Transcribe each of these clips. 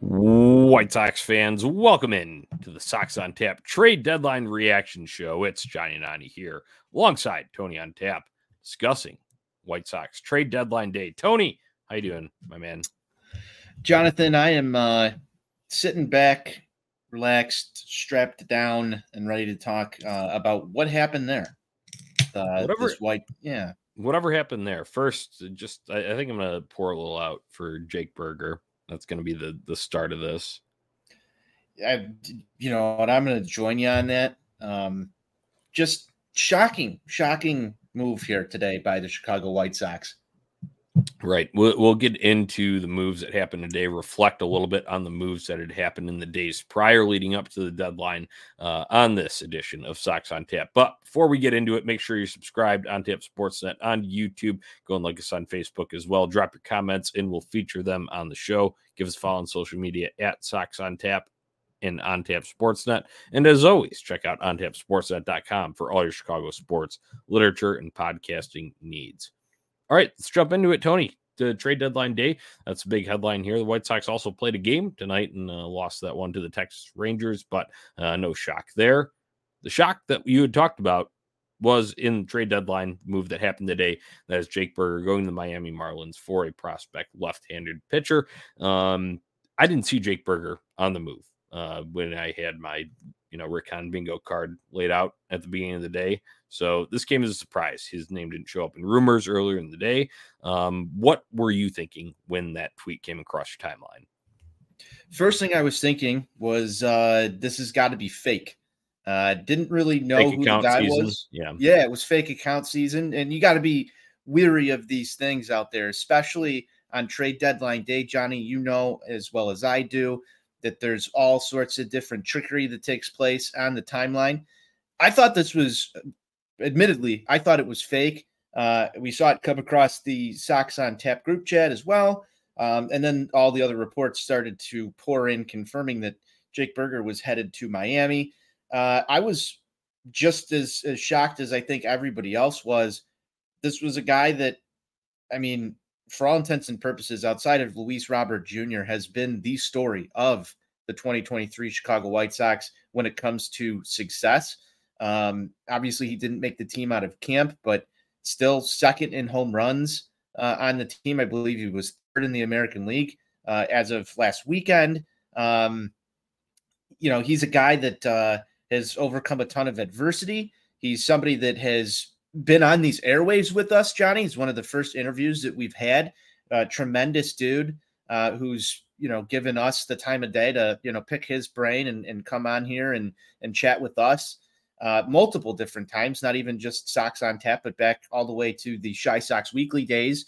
White Sox fans, welcome in to the Sox on Tap Trade Deadline Reaction Show. It's Johnny Nani here alongside Tony on Tap discussing White Sox trade deadline day. Tony, how you doing, my man? Jonathan, I am sitting back, relaxed, strapped down, and ready to talk about what happened there. Whatever happened there. First, I think I'm going to pour a little out for Jake Burger. That's going to be the start of this. I'm going to join you on that. Just shocking move here today by the Chicago White Sox. Right. We'll get into the moves that happened today, reflect a little bit on the moves that had happened in the days prior leading up to the deadline on this edition of Sox on Tap. But before we get into it, make sure you're subscribed on OnTap Sportsnet on YouTube. Go and like us on Facebook as well. Drop your comments and we'll feature them on the show. Give us a follow on social media at Sox on Tap and OnTap Sportsnet. And as always, check out OnTapSportsnet.com for all your Chicago sports, literature, and podcasting needs. All right, let's jump into it, Tony. The trade deadline day, that's a big headline here. The White Sox also played a game tonight and lost that one to the Texas Rangers, but no shock there. The shock that you had talked about was in the trade deadline move that happened today. That is Jake Burger going to the Miami Marlins for a prospect left-handed pitcher. I didn't see Jake Burger on the move when I had my Rick Hahn bingo card laid out at the beginning of the day. So this came as a surprise. His name didn't show up in rumors earlier in the day. What were you thinking when that tweet came across your timeline? First thing I was thinking was this has got to be fake. Didn't really know fake who the guy season. Was. Yeah, it was fake account season. And you got to be weary of these things out there, especially on trade deadline day. Johnny, you know as well as I do that there's all sorts of different trickery that takes place on the timeline. I thought this was, admittedly, I thought it was fake. We saw it come across the Sox on Tap group chat as well. And then all the other reports started to pour in, confirming that Jake Burger was headed to Miami. I was just as shocked as I think everybody else was. This was a guy that, for all intents and purposes, outside of Luis Robert Jr., has been the story of the 2023 Chicago White Sox when it comes to success. Obviously, he didn't make the team out of camp, but still second in home runs on the team. I believe he was third in the American League as of last weekend. He's a guy that has overcome a ton of adversity. He's somebody that has been on these airwaves with us, Johnny. He's one of the first interviews that we've had. Tremendous dude who's, given us the time of day to, pick his brain and come on here and chat with us multiple different times, not even just Sox on Tap, but back all the way to the Shy Sox Weekly days.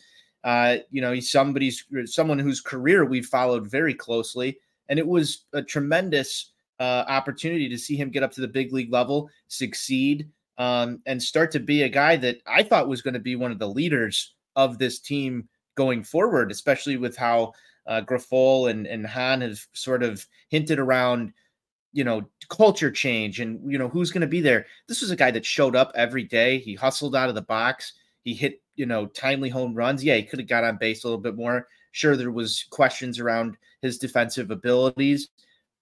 He's someone whose career we've followed very closely. And it was a tremendous opportunity to see him get up to the big league level, succeed, and start to be a guy that I thought was going to be one of the leaders of this team going forward, especially with how Grifol and Hahn have sort of hinted around, culture change and, who's going to be there. This was a guy that showed up every day. He hustled out of the box. He hit, timely home runs. Yeah, he could have got on base a little bit more. Sure, there was questions around his defensive abilities,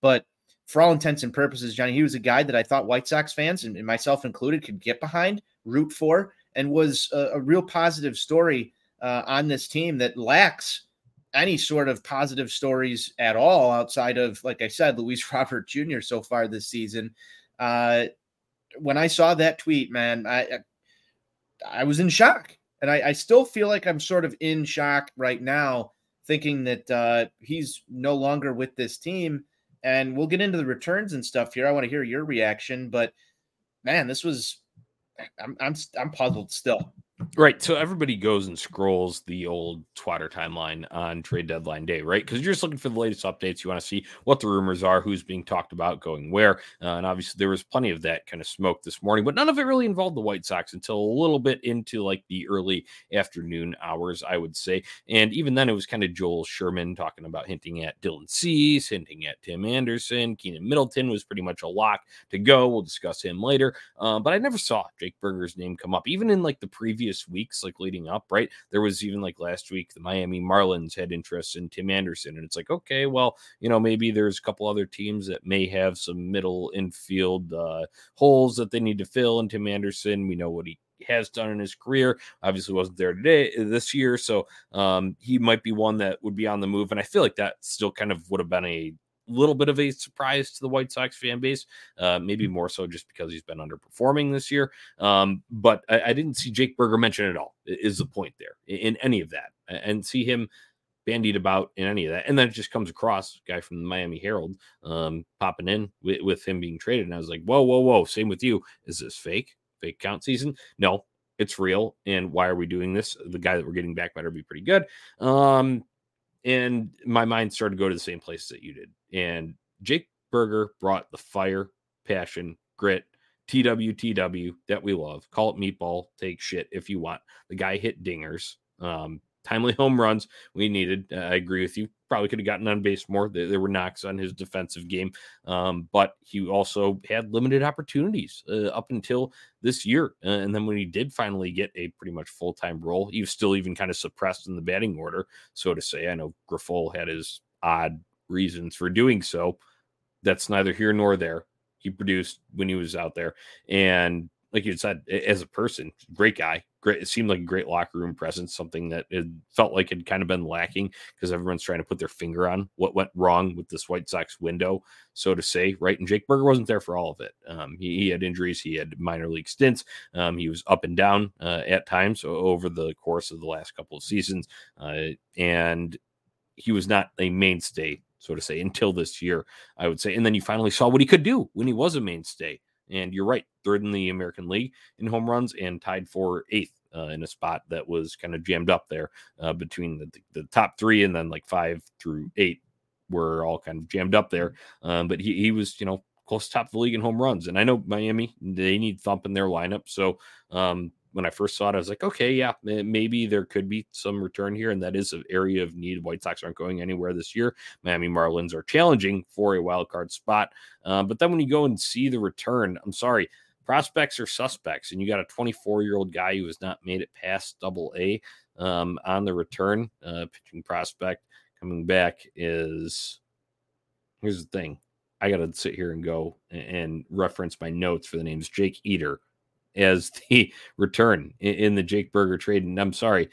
but for all intents and purposes, Johnny, he was a guy that I thought White Sox fans, and myself included, could get behind, root for, and was a real positive story on this team that lacks any sort of positive stories at all outside of, like I said, Luis Robert Jr. so far this season. When I saw that tweet, man, I was in shock. And I still feel like I'm sort of in shock right now, thinking that he's no longer with this team. And we'll get into the returns and stuff here. I want to hear your reaction, but man, this was, I'm puzzled still. Right. So everybody goes and scrolls the old Twitter timeline on trade deadline day, right? Because you're just looking for the latest updates. You want to see what the rumors are, who's being talked about, going where. And obviously there was plenty of that kind of smoke this morning, but none of it really involved the White Sox until a little bit into like the early afternoon hours, I would say. And even then it was kind of Joel Sherman talking about hinting at Dylan Cease, hinting at Tim Anderson. Keynan Middleton was pretty much a lock to go. We'll discuss him later. But I never saw Jake Burger's name come up, even in like the previous previous weeks, like leading up, right? There was even like last week, the Miami Marlins had interest in Tim Anderson. And it's like, okay, well, you know, maybe there's a couple other teams that may have some middle infield holes that they need to fill. And Tim Anderson, we know what he has done in his career, obviously wasn't there this year. So he might be one that would be on the move. And I feel like that still kind of would have been a little bit of a surprise to the White Sox fan base, maybe more so just because he's been underperforming this year. But I didn't see Jake Burger mentioned at all, is the point there, in any of that, and see him bandied about in any of that. And then it just comes across a guy from the Miami Herald popping in with him being traded. And I was like, whoa, same with you. Is this fake count season? No, it's real. And why are we doing this? The guy that we're getting back better be pretty good. And my mind started to go to the same place that you did. And Jake Burger brought the fire, passion, grit, TWTW that we love. Call it meatball, take shit if you want. The guy hit dingers, timely home runs we needed. I agree with you. Probably could have gotten on base more. There were knocks on his defensive game, but he also had limited opportunities up until this year. And then when he did finally get a pretty much full-time role, he was still even kind of suppressed in the batting order, so to say. I know Grifol had his odd reasons for doing so. That's neither here nor there. He produced when he was out there. And like you said, as a person, great guy. Great. It seemed like a great locker room presence, something that it felt like had kind of been lacking because everyone's trying to put their finger on what went wrong with this White Sox window, so to say, right? And Jake Burger wasn't there for all of it. He had injuries. He had minor league stints. He was up and down at times over the course of the last couple of seasons. And he was not a mainstay, so to say, until this year, I would say. And then you finally saw what he could do when he was a mainstay. And you're right, third in the American League in home runs and tied for eighth in a spot that was kind of jammed up there between the top three, and then like 5 through 8 were all kind of jammed up there. But he was, you know, close to top of the league in home runs. And I know Miami, they need thump in their lineup. So when I first saw it, I was like, okay, yeah, maybe there could be some return here. And that is an area of need. White Sox aren't going anywhere this year. Miami Marlins are challenging for a wild card spot. But then when you go and see the return, I'm sorry, prospects are suspects. And you got a 24-year-old guy who has not made it past Double-A on the return. Pitching prospect coming back is, here's the thing. I got to sit here and go and reference my notes for the names. Jake Eder as the return in the Jake Burger trade. And I'm sorry,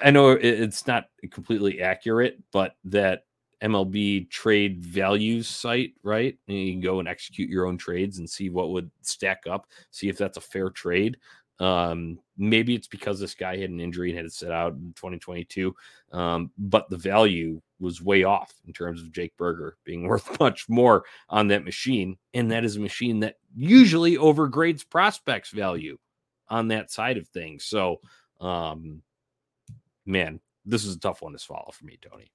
I know it's not completely accurate, but that MLB trade values site, right? And you can go and execute your own trades and see what would stack up, see if that's a fair trade. Maybe it's because this guy had an injury and had it set out in 2022, but the value was way off in terms of Jake Burger being worth much more on that machine. And that is a machine that usually overgrades prospects' value on that side of things. So, man, this is a tough one to swallow for me, Tony.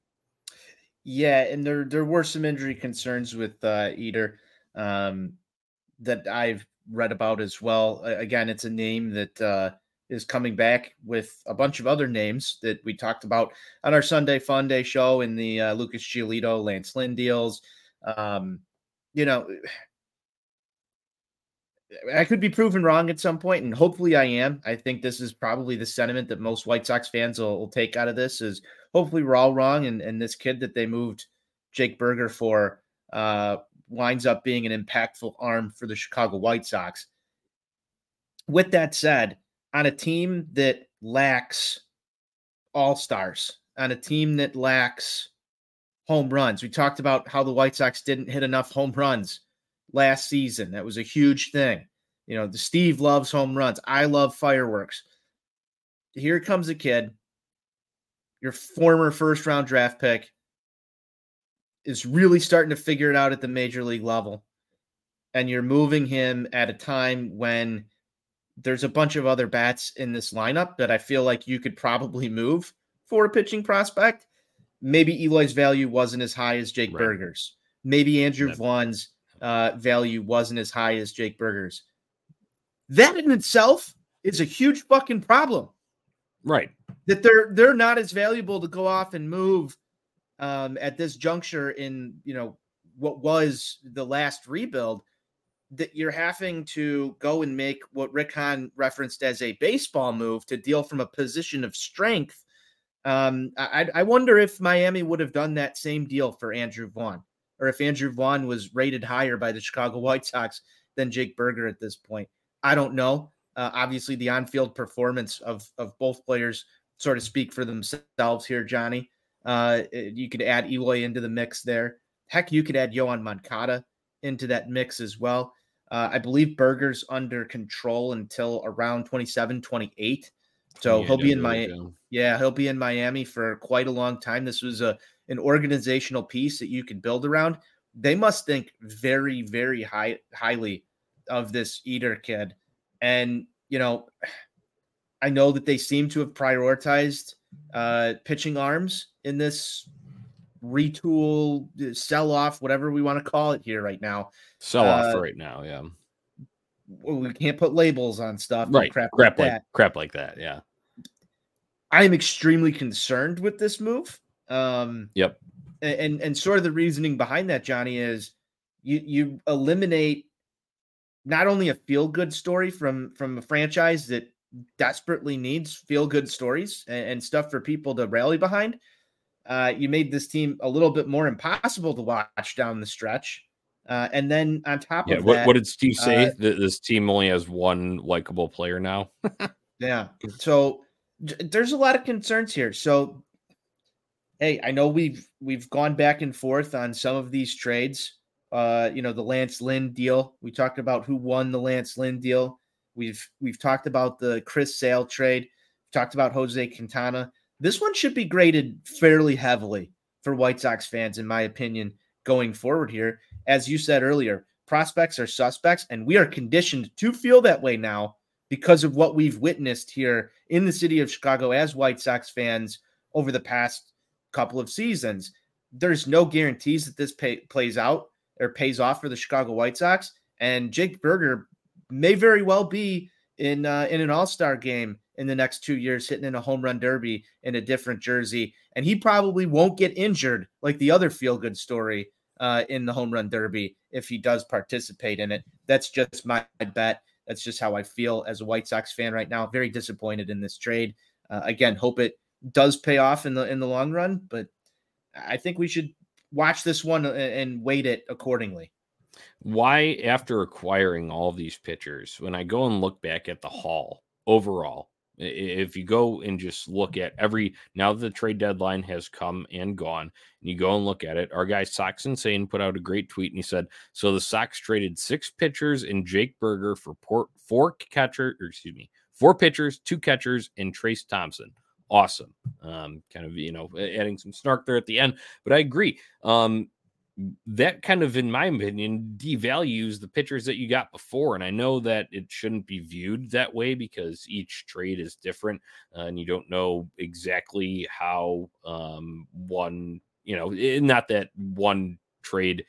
Yeah, and there were some injury concerns with Eder that I've read about as well. Again, it's a name that is coming back with a bunch of other names that we talked about on our Sunday Fun Day show in the Lucas Giolito, Lance Lynn deals. You know, I could be proven wrong at some point, and hopefully I am. I think this is probably the sentiment that most White Sox fans will take out of this is hopefully we're all wrong. And this kid that they moved Jake Burger for winds up being an impactful arm for the Chicago White Sox. With that said, on a team that lacks all-stars, on a team that lacks home runs, we talked about how the White Sox didn't hit enough home runs last season. That was a huge thing. You know, the Steve loves home runs. I love fireworks. Here comes a kid, your former first-round draft pick, is really starting to figure it out at the major league level. And you're moving him at a time when there's a bunch of other bats in this lineup that I feel like you could probably move for a pitching prospect. Maybe Eloy's value wasn't as high as Jake Burger's. Maybe Andrew Vaughn's value wasn't as high as Jake Burger's. That in itself is a huge fucking problem. Right. That they're not as valuable to go off and move at this juncture in, you know, what was the last rebuild that you're having to go and make what Rick Hahn referenced as a baseball move to deal from a position of strength. I wonder if Miami would have done that same deal for Andrew Vaughn, or if Andrew Vaughn was rated higher by the Chicago White Sox than Jake Burger at this point. I don't know. Obviously, the on-field performance of both players sort of speak for themselves here, Johnny. You could add Eloy into the mix there. Heck, you could add Yoan Moncada into that mix as well. I believe Burger's under control until around 27, 28. So he'll be in Miami. Yeah, he'll be in Miami for quite a long time. This was an organizational piece that you could build around. They must think very, very highly of this Eder kid. And, you know, I know that they seem to have prioritized pitching arms in this retool, sell-off, whatever we want to call it here right now. Sell-off right now, yeah. We can't put labels on stuff. Right, crap like that, yeah. I am extremely concerned with this move. Yep. And sort of the reasoning behind that, Johnny, is you eliminate not only a feel-good story from a franchise that desperately needs feel-good stories and stuff for people to rally behind. You made this team a little bit more impossible to watch down the stretch. And then on top of that... What did Steve say? This team only has one likable player now. Yeah. So there's a lot of concerns here. So, hey, I know we've gone back and forth on some of these trades. You know, the Lance Lynn deal. We talked about who won the Lance Lynn deal. We've talked about the Chris Sale trade. We've talked about Jose Quintana. This one should be graded fairly heavily for White Sox fans, in my opinion, going forward here. As you said earlier, prospects are suspects, and we are conditioned to feel that way now because of what we've witnessed here in the city of Chicago as White Sox fans over the past couple of seasons. There's no guarantees that this plays out or pays off for the Chicago White Sox, and Jake Burger may very well be in an all-star game in the next 2 years, hitting in a home run derby in a different jersey. And he probably won't get injured like the other feel-good story in the home run derby if he does participate in it. That's just my bet. That's just how I feel as a White Sox fan right now. Very disappointed in this trade. Again, hope it does pay off in the long run, but I think we should watch this one and weight it accordingly. Why, after acquiring all these pitchers, when I go and look back at the haul overall, if you go and just look at now that the trade deadline has come and gone, and you go and look at it, our guy Sox Insane put out a great tweet, and he said, so the Sox traded six pitchers and Jake Burger for four pitchers, two catchers, and Trace Thompson. Awesome. Kind of, you know, adding some snark there at the end, but I agree. That kind of, in my opinion, devalues the pitchers that you got before. And I know that it shouldn't be viewed that way because each trade is different and you don't know exactly how one, you know, not that one trade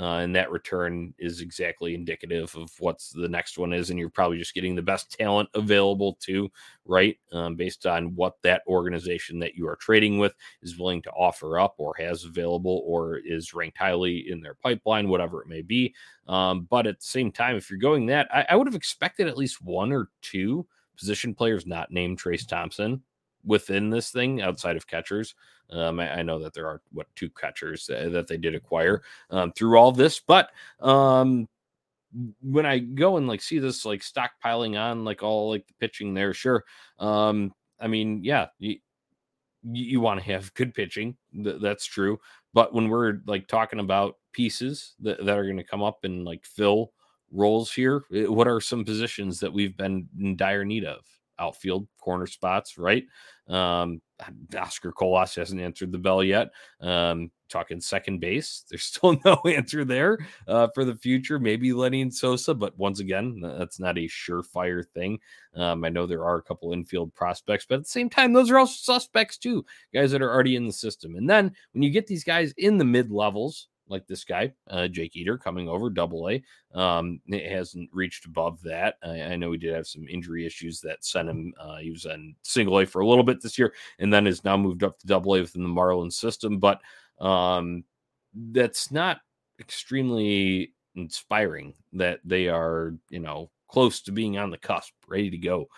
and that return is exactly indicative of what's the next one is. And you're probably just getting the best talent available too, right? Based on what that organization that you are trading with is willing to offer up or has available or is ranked highly in their pipeline, whatever it may be. But at the same time, if you're going that, I would have expected at least one or two position players not named Trace Thompson within this thing outside of catchers. I know that there are two catchers that they did acquire through all this, but when I go and like see this like stockpiling on like all like the pitching there, sure. I mean, yeah, you want to have good pitching, that's true, but when we're like talking about pieces that are going to come up and like fill roles here, what are some positions that we've been in dire need of? Outfield, corner spots, right? Oscar Colas hasn't answered the bell yet. Talking second base, there's still no answer there for the future. Maybe Lenny and Sosa, but once again, that's not a surefire thing. I know there are a couple infield prospects, but at the same time, those are all suspects too, guys that are already in the system. And then when you get these guys in the mid levels, like this guy, Jake Eder, coming over Double-A. It hasn't reached above that. I know he did have some injury issues that sent him. He was on Single-A for a little bit this year, and then has now moved up to Double-A within the Marlins system. But that's not extremely inspiring that they are, you know, close to being on the cusp, ready to go,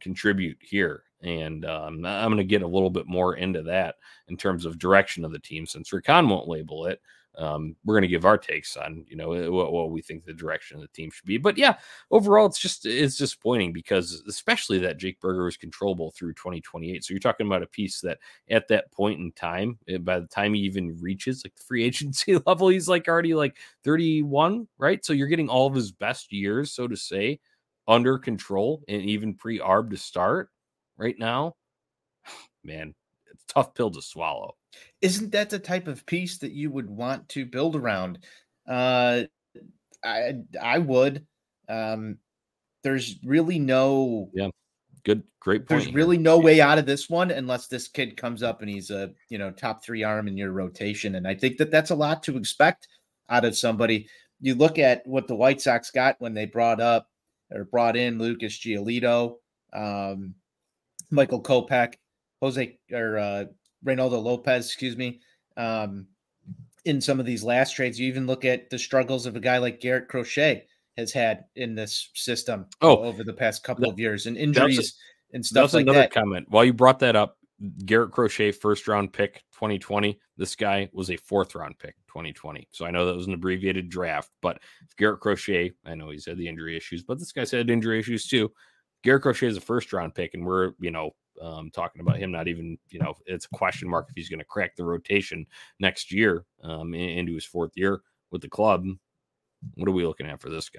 contribute here. And I'm going to get a little bit more into that in terms of direction of the team, since Rick Hahn won't label it. We're going to give our takes on, you know, what we think the direction of the team should be. But yeah, overall, it's disappointing, because especially that Jake Burger is controllable through 2028. So you're talking about a piece that at that point in time, by the time he even reaches like the free agency level, he's like already like 31, right? So you're getting all of his best years, so to say, under control, and even pre-arb to start right now. Man, it's a tough pill to swallow. Isn't that the type of piece that you would want to build around? I would. There's really no. Yeah. Good. Great point. There's really no way out of this one unless this kid comes up and he's a, you know, top three arm in your rotation. And I think that that's a lot to expect out of somebody. You look at what the White Sox got when they brought in Lucas Giolito, Michael Kopech, Reynaldo Lopez, in some of these last trades. You even look at the struggles of a guy like Garrett Crochet has had in this system over the past couple of years, and injuries and stuff like that. Another comment. While you brought that up, Garrett Crochet, first round pick 2020. This guy was a fourth round pick 2020. So I know that was an abbreviated draft, but Garrett Crochet, I know he's had the injury issues, but this guy's had injury issues too. Garrett Crochet is a first round pick, and we're, you know, talking about him, not even, you know, it's a question mark if he's going to crack the rotation next year, into his fourth year with the club. What are we looking at for this guy?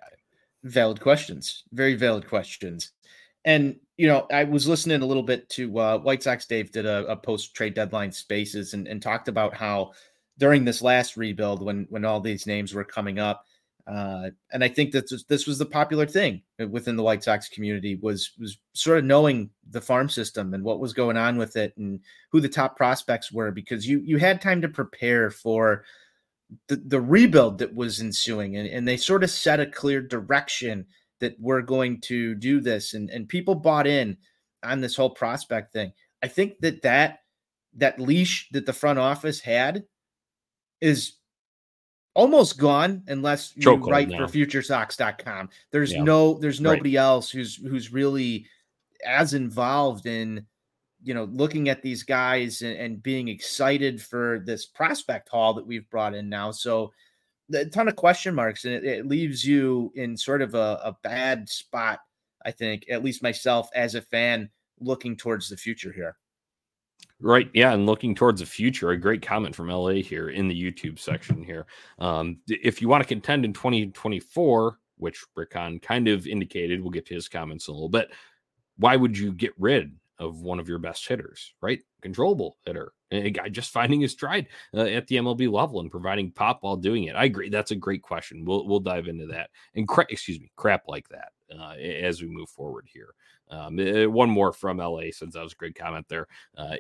Valid questions. Very valid questions. And, you know, I was listening a little bit to White Sox Dave did a post-trade deadline Spaces and talked about how during this last rebuild, when all these names were coming up, and I think that this was the popular thing within the White Sox community was sort of knowing the farm system and what was going on with it and who the top prospects were, because you had time to prepare for the rebuild that was ensuing. And they sort of set a clear direction that we're going to do this. And people bought in on this whole prospect thing. I think that leash that the front office had is almost gone, unless you write for FutureSox.com. There's nobody else who's really as involved in, you know, looking at these guys and being excited for this prospect haul that we've brought in now. So a ton of question marks, and it leaves you in sort of a bad spot, I think, at least myself as a fan looking towards the future here. Right. Yeah. And looking towards the future, a great comment from LA here in the YouTube section here. If you want to contend in 2024, which Rick Hahn kind of indicated, we'll get to his comments in a little bit. Why would you get rid of one of your best hitters, right? Controllable hitter, a guy just finding his stride at the MLB level and providing pop while doing it. I agree. That's a great question. We'll dive into that and crap like that as we move forward here. One more from LA, since that was a great comment there.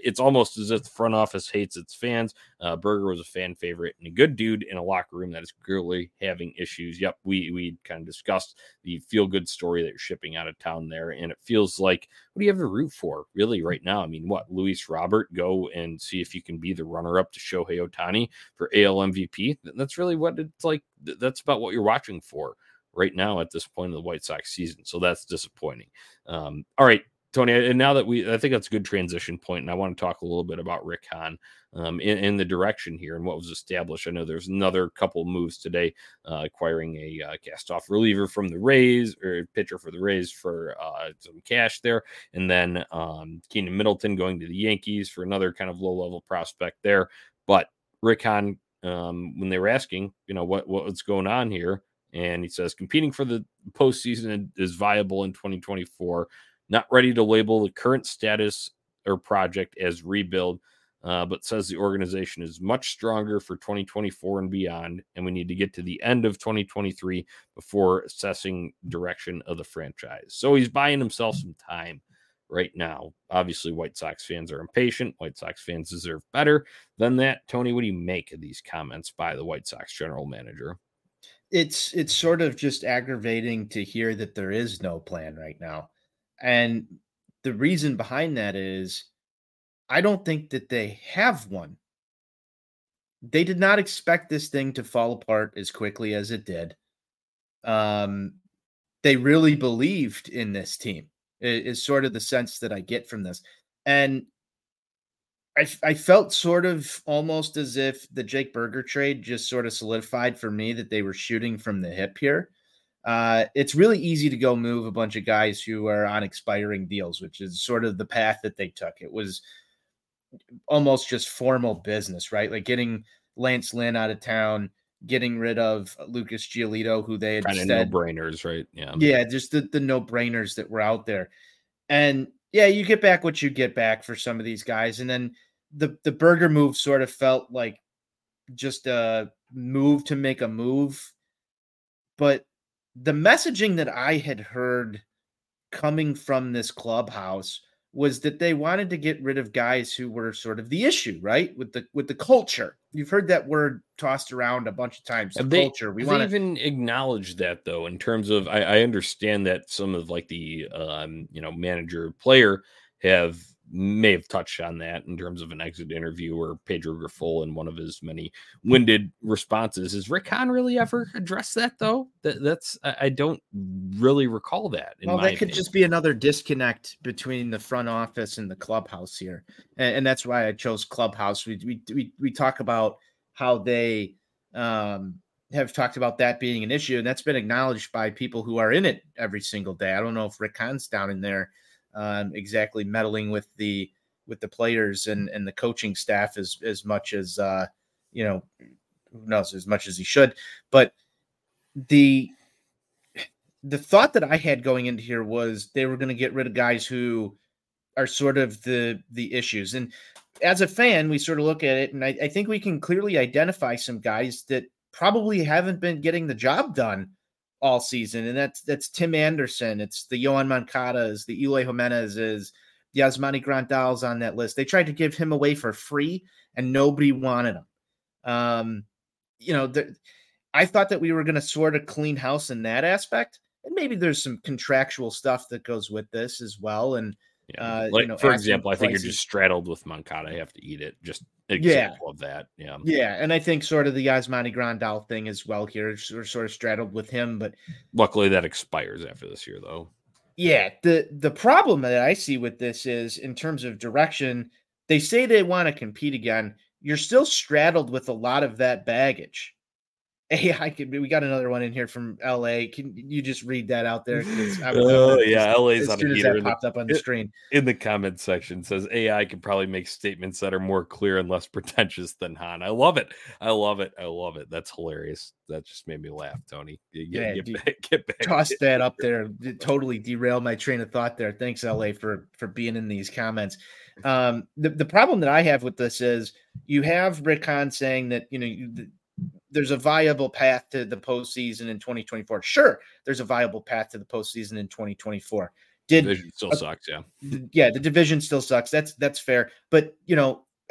It's almost as if the front office hates its fans. Burger was a fan favorite and a good dude in a locker room that is clearly having issues. Yep, we kind of discussed the feel-good story that you're shipping out of town there, and it feels like, what do you have to root for really right now? I mean, what, Luis Robert, go and see if you can be the runner-up to Shohei Ohtani for AL MVP? That's really what it's like. That's about what you're watching for right now at this point of the White Sox season. So that's disappointing. All right, Tony, and now that I think that's a good transition point, and I want to talk a little bit about Rick Hahn in the direction here and what was established. I know there's another couple moves today, acquiring a cast-off reliever from the Rays, or pitcher for the Rays for some cash there, and then Keynan Middleton going to the Yankees for another kind of low-level prospect there. But Rick Hahn, when they were asking, you know, what's going on here, and he says, competing for the postseason is viable in 2024. Not ready to label the current status or project as rebuild, but says the organization is much stronger for 2024 and beyond, and we need to get to the end of 2023 before assessing direction of the franchise. So he's buying himself some time right now. Obviously, White Sox fans are impatient. White Sox fans deserve better than that. Tony, what do you make of these comments by the White Sox general manager? It's sort of just aggravating to hear that there is no plan right now. And the reason behind that is I don't think that they have one. They did not expect this thing to fall apart as quickly as it did. They really believed in this team is sort of the sense that I get from this. And I felt sort of almost as if the Jake Burger trade just sort of solidified for me that they were shooting from the hip here. It's really easy to go move a bunch of guys who are on expiring deals, which is sort of the path that they took. It was almost just formal business, right? Like getting Lance Lynn out of town, getting rid of Lucas Giolito, who they had kind of no-brainers, right? Yeah, just the no-brainers that were out there. And yeah, you get back what you get back for some of these guys. And then the Burger move sort of felt like just a move to make a move. But the messaging that I had heard coming from this clubhouse was that they wanted to get rid of guys who were sort of the issue, right? With the culture. You've heard that word tossed around a bunch of times. Culture. They even acknowledge that though, in terms of, I understand that some of like the, manager player may have touched on that in terms of an exit interview, or Pedro Grifol in one of his many winded responses. Is Rick Hahn really ever addressed that though? That's I don't really recall that. That could just be another disconnect between the front office and the clubhouse here, and that's why I chose clubhouse. We talk about how they have talked about that being an issue, and that's been acknowledged by people who are in it every single day. I don't know if Rick Hahn's down in there exactly meddling with the players and the coaching staff as much as who knows, as much as he should. But the thought that I had going into here was they were going to get rid of guys who are sort of the issues. And as a fan, we sort of look at it, and I think we can clearly identify some guys that probably haven't been getting the job done all season, and that's Tim Anderson. It's the Yoan Moncadas, the Eloy Jimenezes, Yasmani Grandal's on that list. They tried to give him away for free, and nobody wanted him. I thought that we were going to sort of clean house in that aspect, and maybe there's some contractual stuff that goes with this as well. And for example, I think you're just straddled with Moncada. I have to eat it. Just example of that. Yeah. And I think sort of the Yasmani Grandal thing as well here. We're sort of straddled with him, but luckily that expires after this year though. Yeah. The problem that I see with this is in terms of direction, they say they want to compete again. You're still straddled with a lot of that baggage. Hey, we got another one in here from LA. Can you just read that out there? LA's on a heater. Popped up on the screen in the comment section. Says AI can probably make statements that are more clear and less pretentious than Han. I love it. That's hilarious. That just made me laugh, Tony. Get back. Toss that up there. Totally derailed my train of thought there. Thanks, LA, for being in these comments. The problem that I have with this is you have Rick Hahn saying that there's a viable path to the postseason in 2024. Sure, there's a viable path to the postseason in 2024. Division still sucks, yeah. Yeah, the division still sucks. That's fair. But,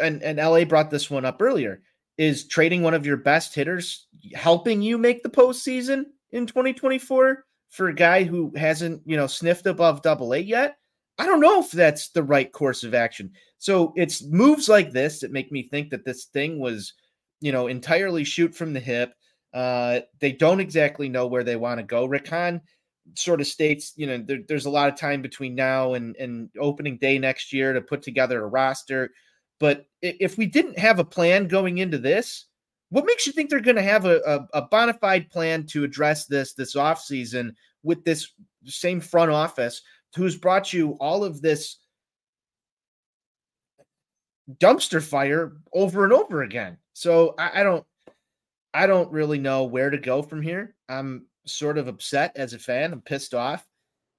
and LA brought this one up earlier. Is trading one of your best hitters helping you make the postseason in 2024 for a guy who hasn't, sniffed above Double A yet? I don't know if that's the right course of action. So it's moves like this that make me think that this thing was entirely shoot from the hip. They don't exactly know where they want to go. Rick Hahn sort of states, there's a lot of time between now and opening day next year to put together a roster. But if we didn't have a plan going into this, what makes you think they're going to have a bona fide plan to address this offseason with this same front office who's brought you all of this dumpster fire over and over again? So I don't really know where to go from here. I'm sort of upset as a fan. I'm pissed off.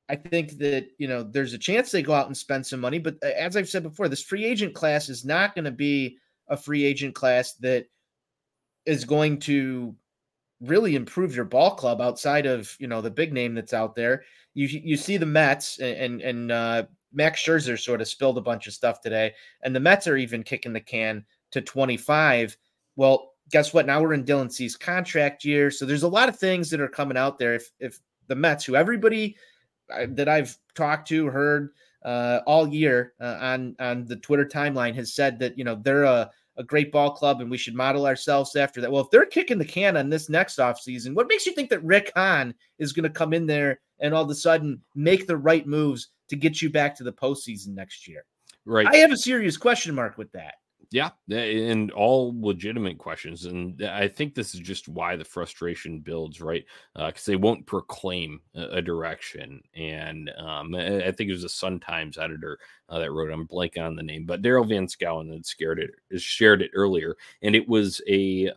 I think that, there's a chance they go out and spend some money. But as I've said before, this free agent class is not going to be a free agent class that is going to really improve your ball club outside of, the big name that's out there. You see the Mets and Max Scherzer sort of spilled a bunch of stuff today. And the Mets are even kicking the can to 25. Well, guess what? Now we're in Dylan Cease contract year. So there's a lot of things that are coming out there. If the Mets, who everybody that I've talked to, heard all year on the Twitter timeline has said that, they're a a great ball club, and we should model ourselves after that. Well, if they're kicking the can on this next offseason, what makes you think that Rick Hahn is going to come in there and all of a sudden make the right moves to get you back to the postseason next year? Right. I have a serious question mark with that. Yeah, and all legitimate questions. And I think this is just why the frustration builds, right? Because they won't proclaim a direction. And I think it was a Sun-Times editor that wrote it. I'm blanking on the name. But Daryl Van Scowen had shared it earlier. And it was a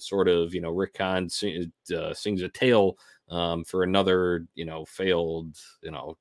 sort of, Rick Hahn sings a tale for another, failed,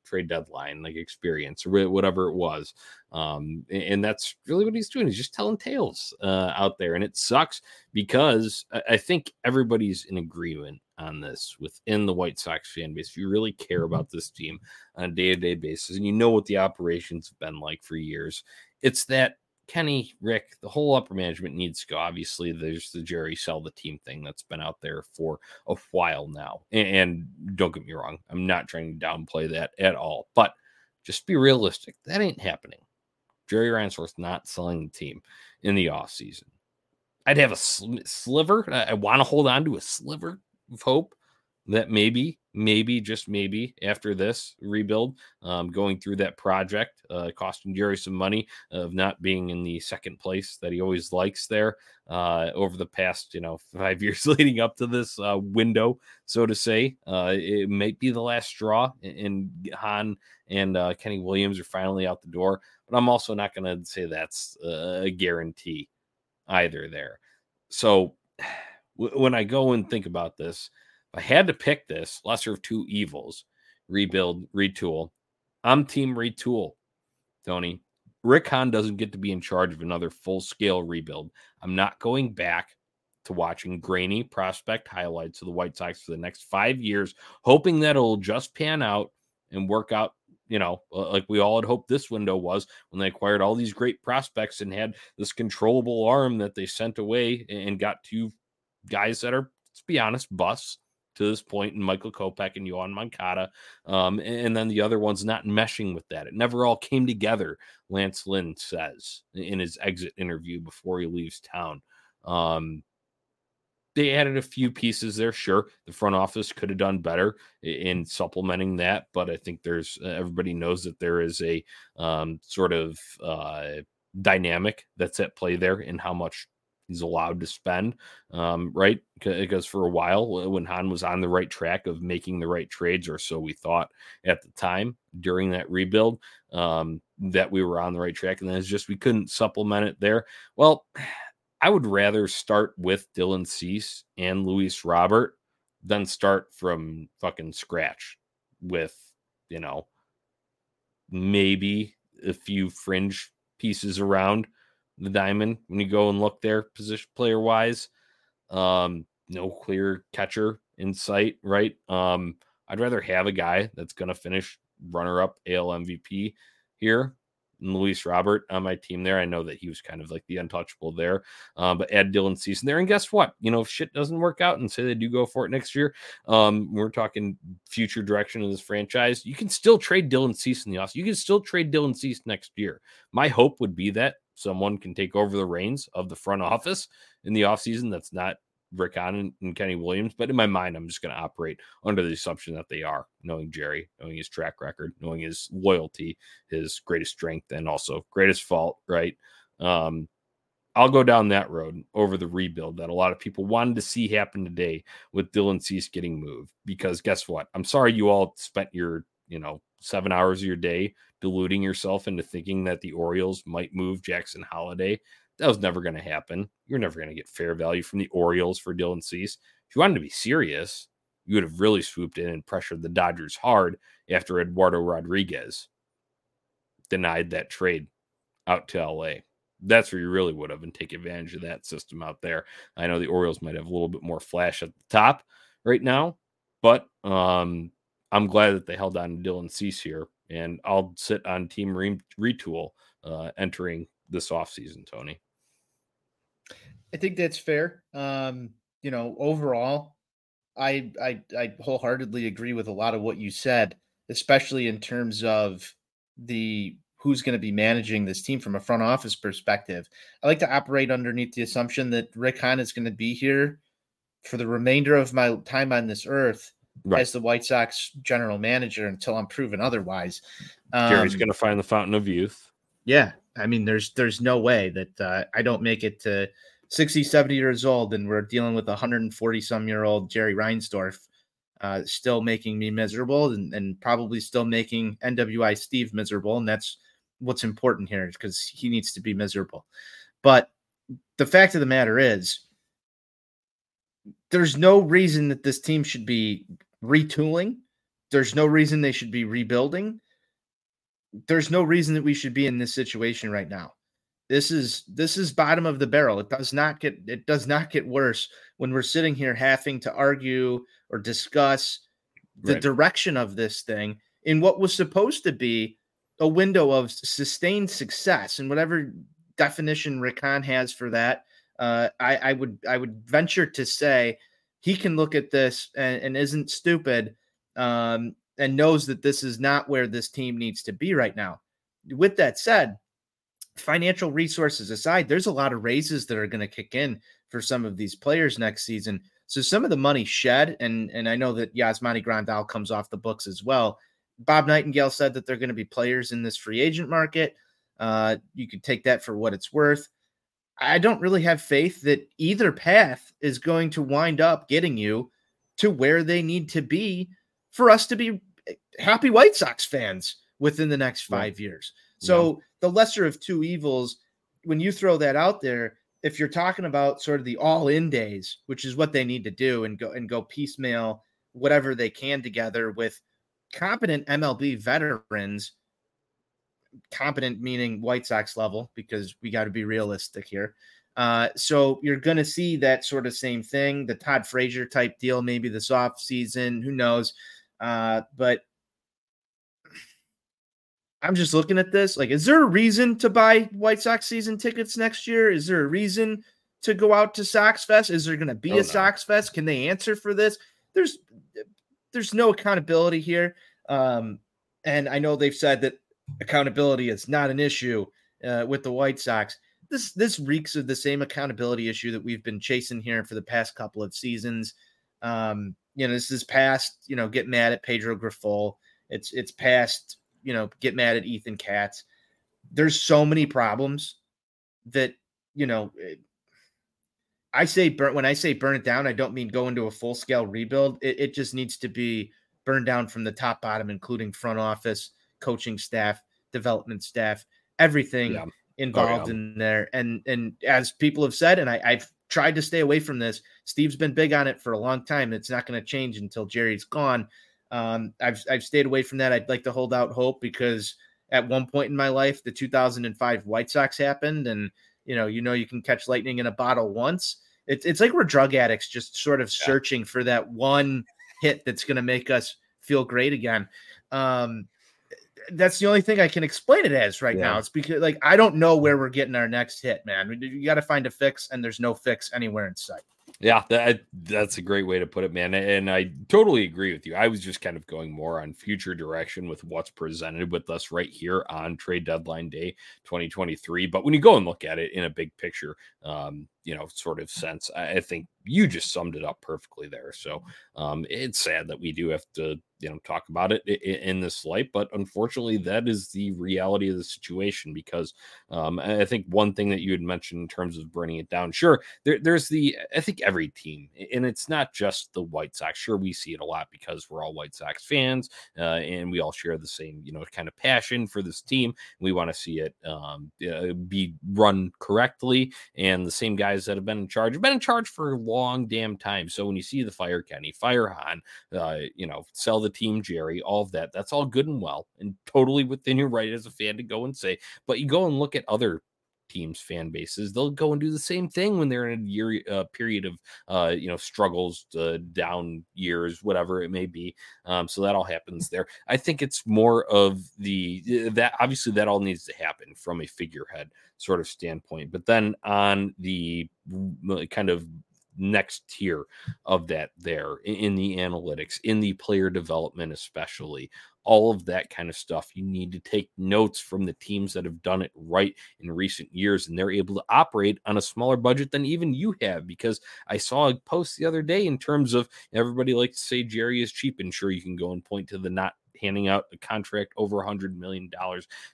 trade deadline, like experience or whatever it was. And that's really what he's doing. He's just telling tales out there. And it sucks because I think everybody's in agreement on this within the White Sox fan base. If you really care about this team on a day-to-day basis, and you know what the operations have been like for years, it's that Kenny, Rick, the whole upper management needs to go. Obviously, there's the Jerry sell the team thing that's been out there for a while now. And don't get me wrong, I'm not trying to downplay that at all. But just be realistic. That ain't happening. Jerry Reinsdorf's not selling the team in the offseason. I'd have a sliver. I want to hold on to a sliver of hope that maybe, just maybe, after this rebuild, going through that project, costing Jerry some money of not being in the second place that he always likes there over the past, 5 years leading up to this window, so to say. It might be the last straw, and Hahn and Kenny Williams are finally out the door. But I'm also not going to say that's a guarantee either there. So when I go and think about this, I had to pick this lesser of two evils, rebuild, retool. I'm team retool, Tony. Rick Hahn doesn't get to be in charge of another full-scale rebuild. I'm not going back to watching grainy prospect highlights of the White Sox for the next 5 years, hoping that it'll just pan out and work out, like we all had hoped this window was when they acquired all these great prospects and had this controllable arm that they sent away and got two guys that are, let's be honest, busts to this point, and Michael Kopech and Yoan Moncada, and then the other one's not meshing with that. It never all came together, Lance Lynn says in his exit interview before he leaves town. They added a few pieces there, sure. The front office could have done better in supplementing that, but I think there's everybody knows that there is a sort of dynamic that's at play there in how much he's allowed to spend, right? Because for a while, when Hahn was on the right track of making the right trades, or so we thought at the time during that rebuild, that we were on the right track, and then it's just we couldn't supplement it there. Well, I would rather start with Dylan Cease and Luis Robert than start from fucking scratch with, maybe a few fringe pieces around the diamond when you go and look there, position player wise. No clear catcher in sight, right? I'd rather have a guy that's going to finish runner-up AL MVP here. And Luis Robert on my team there, I know that he was kind of like the untouchable there, but add Dylan Cease there, and guess what? If shit doesn't work out, and say they do go for it next year, we're talking future direction of this franchise. You can still trade Dylan Cease in the offseason. You can still trade Dylan Cease next year. My hope would be that someone can take over the reins of the front office in the offseason. That's not Rick Hahn and Kenny Williams, but in my mind, I'm just going to operate under the assumption that they are, knowing Jerry, knowing his track record, knowing his loyalty, his greatest strength, and also greatest fault, right? I'll go down that road over the rebuild that a lot of people wanted to see happen today with Dylan Cease getting moved, because guess what? I'm sorry you all spent your, 7 hours of your day deluding yourself into thinking that the Orioles might move Jackson Holliday. That was never going to happen. You're never going to get fair value from the Orioles for Dylan Cease. If you wanted to be serious, you would have really swooped in and pressured the Dodgers hard after Eduardo Rodriguez denied that trade out to LA. That's where you really would have, and take advantage of that system out there. I know the Orioles might have a little bit more flash at the top right now, but I'm glad that they held on to Dylan Cease here, and I'll sit on team retool entering this offseason, Tony. I think that's fair. Overall, I wholeheartedly agree with a lot of what you said, especially in terms of the who's going to be managing this team from a front office perspective. I like to operate underneath the assumption that Rick Hahn is going to be here for the remainder of my time on this earth as the White Sox general manager until I'm proven otherwise. Jerry's going to find the fountain of youth. Yeah. I mean, there's no way that I don't make it to 60, 70 years old and we're dealing with 140-some-year-old Jerry Reinsdorf still making me miserable and probably still making NWI Steve miserable. And that's what's important here, because he needs to be miserable. But the fact of the matter is, there's no reason that this team should be retooling. There's no reason they should be rebuilding. There's no reason that we should be in this situation right now. This is bottom of the barrel. It does not get worse when we're sitting here having to argue or discuss the direction of this thing in what was supposed to be a window of sustained success, and whatever definition Rick Hahn has for that, I would venture to say he can look at this and isn't stupid and knows that this is not where this team needs to be right now. With that said, financial resources aside, there's a lot of raises that are going to kick in for some of these players next season. So some of the money shed, and I know that Yasmani Grandal comes off the books as well. Bob Nightingale said that they're going to be players in this free agent market. You could take that for what it's worth. I don't really have faith that either path is going to wind up getting you to where they need to be for us to be happy White Sox fans within the next 5 years. So the lesser of two evils, when you throw that out there, if you're talking about sort of the all-in days, which is what they need to do, and go piecemeal whatever they can together with competent MLB veterans, competent meaning White Sox level, because we got to be realistic here. So you're going to see that sort of same thing, the Todd Frazier type deal, maybe this offseason, who knows? But I'm just looking at this. Like, is there a reason to buy White Sox season tickets next year? Is there a reason to go out to Sox Fest? Is there going to be a Sox Fest? Can they answer for this? There's no accountability here. And I know they've said that accountability is not an issue with the White Sox. This reeks of the same accountability issue that we've been chasing here for the past couple of seasons. This is past, get mad at Pedro Grifol. It's past, get mad at Ethan Katz. There's so many problems that, when I say burn it down, I don't mean go into a full scale rebuild. It just needs to be burned down from the top bottom, including front office, coaching staff, development staff, everything involved in there. And as people have said, and I've tried to stay away from this, Steve's been big on it for a long time. It's not going to change until Jerry's gone. I've stayed away from that. I'd like to hold out hope, because at one point in my life, the 2005 White Sox happened, and you can catch lightning in a bottle once. It's like we're drug addicts, just sort of searching for that one hit that's going to make us feel great again. That's the only thing I can explain it as right now. It's because I don't know where we're getting our next hit, man. You got to find a fix, and there's no fix anywhere in sight. Yeah, that's a great way to put it, man. And I totally agree with you. I was just kind of going more on future direction with what's presented with us right here on trade deadline day 2023. But when you go and look at it in a big picture, sort of sense, I think you just summed it up perfectly there. So it's sad that we do have to, talk about it in this light, but unfortunately that is the reality of the situation, because I think one thing that you had mentioned in terms of burning it down, sure, there's the, I think every team, and it's not just the White Sox. Sure, we see it a lot because we're all White Sox fans and we all share the same, kind of passion for this team. We want to see it be run correctly, and the same guys that have been in charge for a long damn time. So when you see the fire Kenny, fire Han, sell the team Jerry, all of that, that's all good and well and totally within your right as a fan to go and say. But you go and look at other teams' fan bases, they'll go and do the same thing when they're in a year period of struggles, down years, whatever it may be. So that all happens there. I think it's more of the that obviously that all needs to happen from a figurehead sort of standpoint, but then on the kind of next tier of that there in the analytics, in the player development, especially all of that kind of stuff. You need to take notes from the teams that have done it right in recent years, and they're able to operate on a smaller budget than even you have, because I saw a post the other day in terms of everybody likes to say Jerry is cheap, and sure, you can go and point to the not handing out a contract over $100 million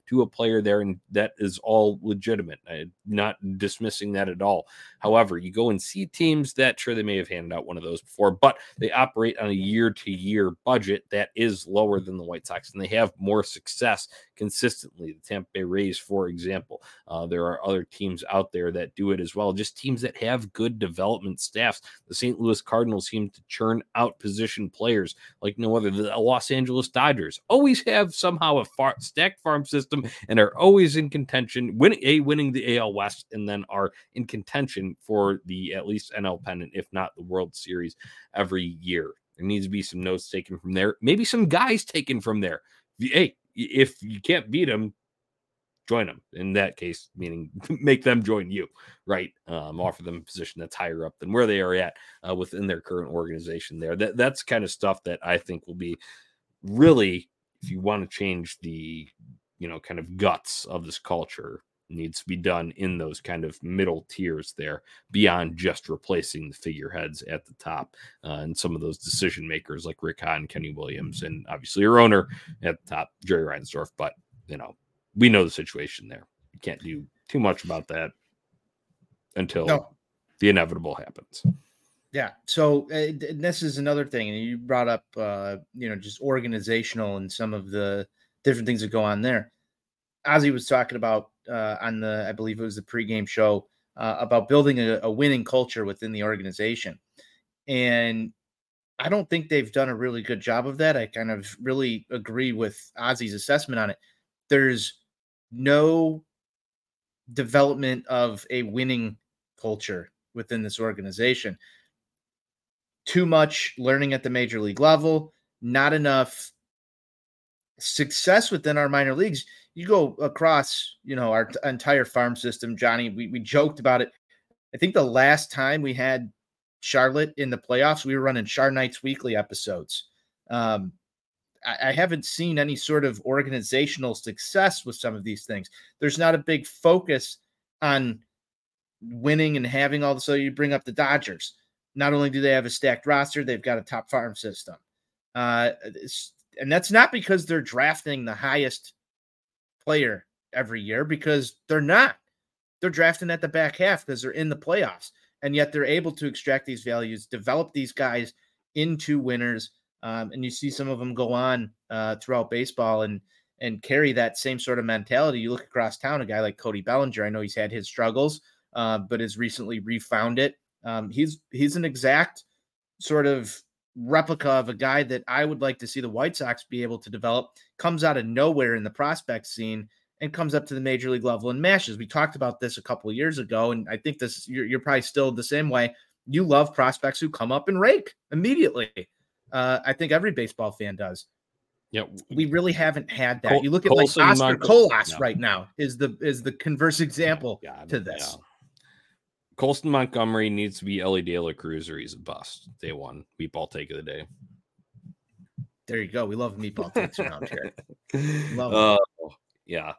to a player there, and that is all legitimate. I'm not dismissing that at all. However, you go and see teams that, sure, they may have handed out one of those before, but they operate on a year-to-year budget that is lower than the White Sox, and they have more success consistently. The Tampa Bay Rays, for example. There are other teams out there that do it as well, just teams that have good development staffs. The St. Louis Cardinals seem to churn out position players like no other. The Los Angeles Dodgers always have somehow a stacked farm system and are always in contention, winning the AL West, and then are in contention for the at least NL pennant, if not the World Series, every year. There needs to be some notes taken from there. Maybe some guys taken from there. Hey, if you can't beat them, join them. In that case, meaning make them join you, right? Offer them a position that's higher up than where they are at within their current organization there. That's kind of stuff that I think will be really, if you want to change the, kind of guts of this culture, needs to be done in those kind of middle tiers there, beyond just replacing the figureheads at the top and some of those decision makers like Rick Hahn, Kenny Williams, and obviously your owner at the top, Jerry Reinsdorf. But, we know the situation there. You can't do too much about that until the inevitable happens. Yeah. So this is another thing, and you brought up, just organizational and some of the different things that go on there. Ozzie was talking about on the, I believe it was the pregame show, about building a winning culture within the organization. And I don't think they've done a really good job of that. I kind of really agree with Ozzie's assessment on it. There's no development of a winning culture within this organization. Too much learning at the major league level, not enough success within our minor leagues. You go across, our entire farm system, Johnny, we joked about it. I think the last time we had Charlotte in the playoffs, we were running Char Nights weekly episodes. I haven't seen any sort of organizational success with some of these things. There's not a big focus on winning and having all this. So you bring up the Dodgers. Not only do they have a stacked roster, they've got a top farm system. And that's not because they're drafting the highest player every year, because they're not. They're drafting at the back half because they're in the playoffs. And yet they're able to extract these values, develop these guys into winners. And you see some of them go on throughout baseball and carry that same sort of mentality. You look across town, a guy like Cody Bellinger. I know he's had his struggles, but has recently refound it. He's an exact sort of replica of a guy that I would like to see the White Sox be able to develop. Comes out of nowhere in the prospect scene and comes up to the major league level and mashes. We talked about this a couple of years ago, and I think this you're probably still the same way. You love prospects who come up and rake immediately. I think every baseball fan does. Yeah, we really haven't had that. You look at Colson, like Oscar Colas right now is the converse example to this. Yeah. Colson Montgomery needs to be Ellie De La Cruz or he's a bust. Day one, meatball take of the day. There you go. We love meatball takes around here. Love it. Yeah.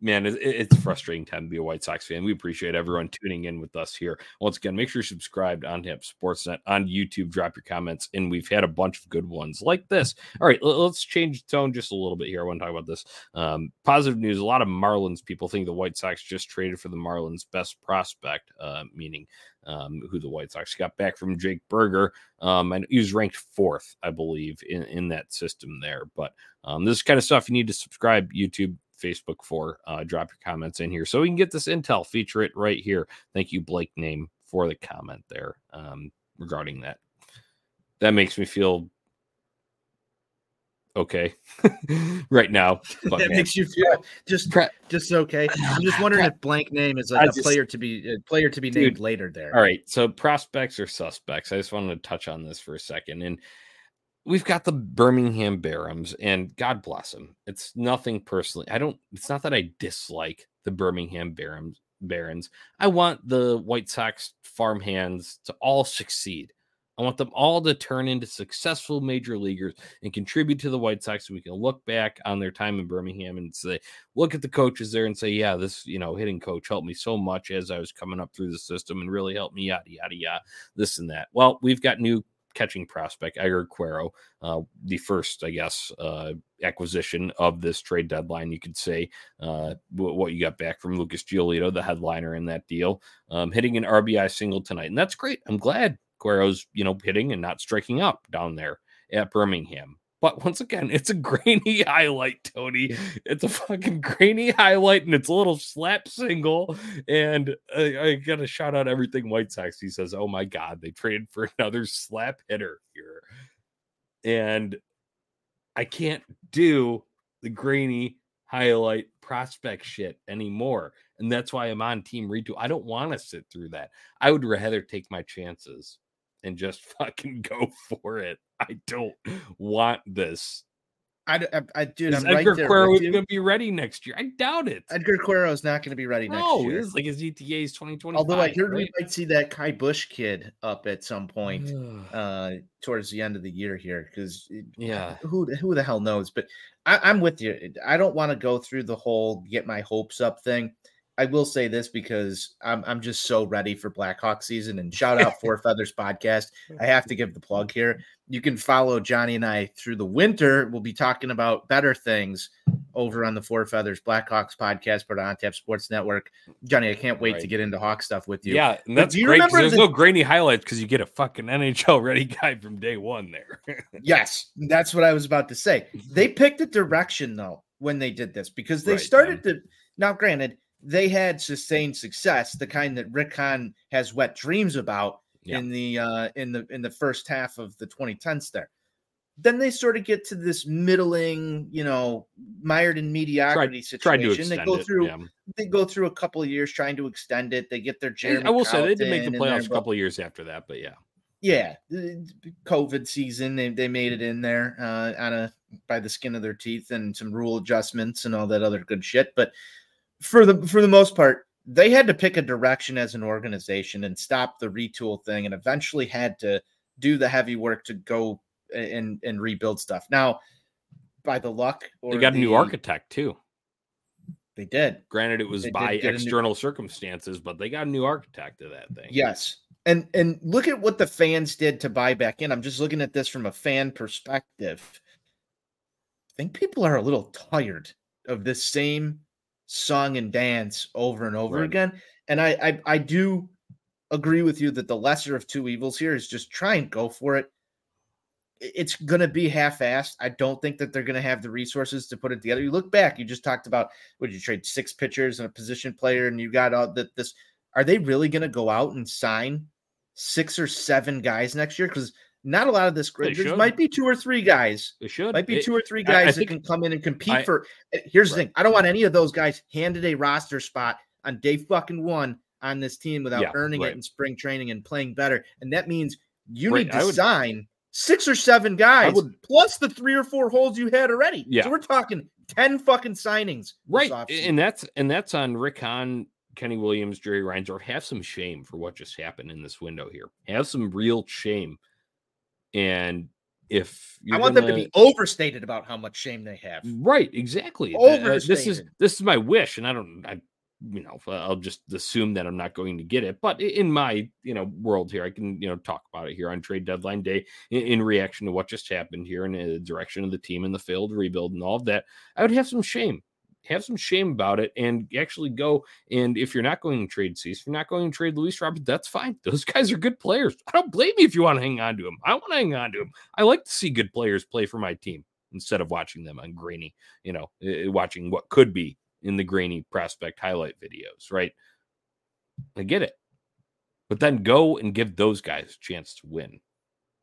Man, it's a frustrating time to be a White Sox fan. We appreciate everyone tuning in with us here. Once again, make sure you're subscribed to OnTap Sportsnet on YouTube. Drop your comments, and we've had a bunch of good ones like this. All right, let's change the tone just a little bit here. I want to talk about this. Positive news, a lot of Marlins people think the White Sox just traded for the Marlins' best prospect, meaning who the White Sox got back from Jake Burger. And he was ranked 4th, I believe, in that system there. But this is kind of stuff you need to subscribe YouTube, Facebook for. Drop your comments in here so we can get this intel, feature it right here. Thank you, Blake Name, for the comment there regarding that. That makes me feel okay right now. But that makes you feel just okay. I'm just wondering if Blank Name is like a player to be named later there. All right, so prospects or suspects. I just wanted to touch on this for a second, and we've got the Birmingham Barons, and God bless them. It's nothing personally. It's not that I dislike the Birmingham Barons, Barons. I want the White Sox farmhands to all succeed. I want them all to turn into successful major leaguers and contribute to the White Sox so we can look back on their time in Birmingham and say, look at the coaches there and say, yeah, this, you know, hitting coach helped me so much as I was coming up through the system and really helped me, yada, yada, yada, this and that. Well, we've got new catching prospect, Edgar Quero, the first, I guess, acquisition of this trade deadline, you could say, what you got back from Lucas Giolito, the headliner in that deal, hitting an RBI single tonight. And that's great. I'm glad Guerrero's, you know, hitting and not striking out down there at Birmingham. But once again, it's a grainy highlight, Tony. It's a fucking grainy highlight, and it's a little slap single. And I got to shout out everything White Sox. He says, oh, my God, they traded for another slap hitter here. And I can't do the grainy highlight prospect shit anymore. And that's why I'm on Team Redo. I don't want to sit through that. I would rather take my chances and just fucking go for it. I don't want this. Dude, I'm Edgar Quero is going to be ready next year. I doubt it. Edgar Quero is not going to be ready next year. No, like his ETA is 2025. Although I heard we might see that Kai Busch kid up at some point towards the end of the year here. Because who the hell knows? But I'm with you. I don't want to go through the whole get my hopes up thing. I will say this because I'm just so ready for Blackhawk season, and shout out Four Feathers podcast. I have to give the plug here. You can follow Johnny and I through the winter. We'll be talking about better things over on the Four Feathers Blackhawks podcast, but on Tap Sports Network. Johnny, I can't wait to get into Hawk stuff with you. Yeah, and that's great. There's no grainy highlights because you get a fucking NHL ready guy from day one there. Yes, that's what I was about to say. They picked a direction though when they did this, because they started to. Now, granted, they had sustained success, the kind that Rick Hahn has wet dreams about in the first half of the 2010s there. Then they sort of get to this middling, mired in mediocrity situation. They go through a couple of years trying to extend it. They get their Jeremy. I will say they did make the playoffs a couple of years after that, but yeah. Yeah, COVID season, they made it in there by the skin of their teeth and some rule adjustments and all that other good shit, but for the most part, they had to pick a direction as an organization and stop the retool thing, and eventually had to do the heavy work to go and rebuild stuff. Now, by the luck, they got a new architect too. They did. Granted, it was by external circumstances, but they got a new architect to that thing. Yes, and look at what the fans did to buy back in. I'm just looking at this from a fan perspective. I think people are a little tired of this same song and dance over and over again. And I do agree with you that the lesser of two evils here is just try and go for it. It's going to be half-assed. I don't think that they're going to have the resources to put it together. You look back, you just talked about, would you trade 6 pitchers and a position player, and you got all that. This, are they really going to go out and sign 6 or 7 guys next year? Because not a lot of this grid. There might be 2 or 3 guys. They should. Might be 2 or 3 guys that can come in and compete for. Here's the thing. I don't want any of those guys handed a roster spot on day fucking one on this team without earning it in spring training and playing better. And that means you need to sign 6 or 7 guys plus the 3 or 4 holes you had already. Yeah. So we're talking 10 fucking signings. Right. And that's on Rick Hahn, Kenny Williams, Jerry Reinsdorf. Have some shame for what just happened in this window here. Have some real shame. And if I want them to be overstated about how much shame they have. Right. Exactly. This is my wish. And I'll just assume that I'm not going to get it, but in my, world here, I can, talk about it here on trade deadline day in reaction to what just happened here and the direction of the team and the failed rebuild and all of that. I would have some shame. Have some shame about it and actually go. And if you're not going to trade Cease, if you're not going to trade Luis Robert, that's fine. Those guys are good players. I don't blame you if you want to hang on to them. I want to hang on to them. I like to see good players play for my team instead of watching them on grainy, watching what could be in the grainy prospect highlight videos, right? I get it. But then go and give those guys a chance to win.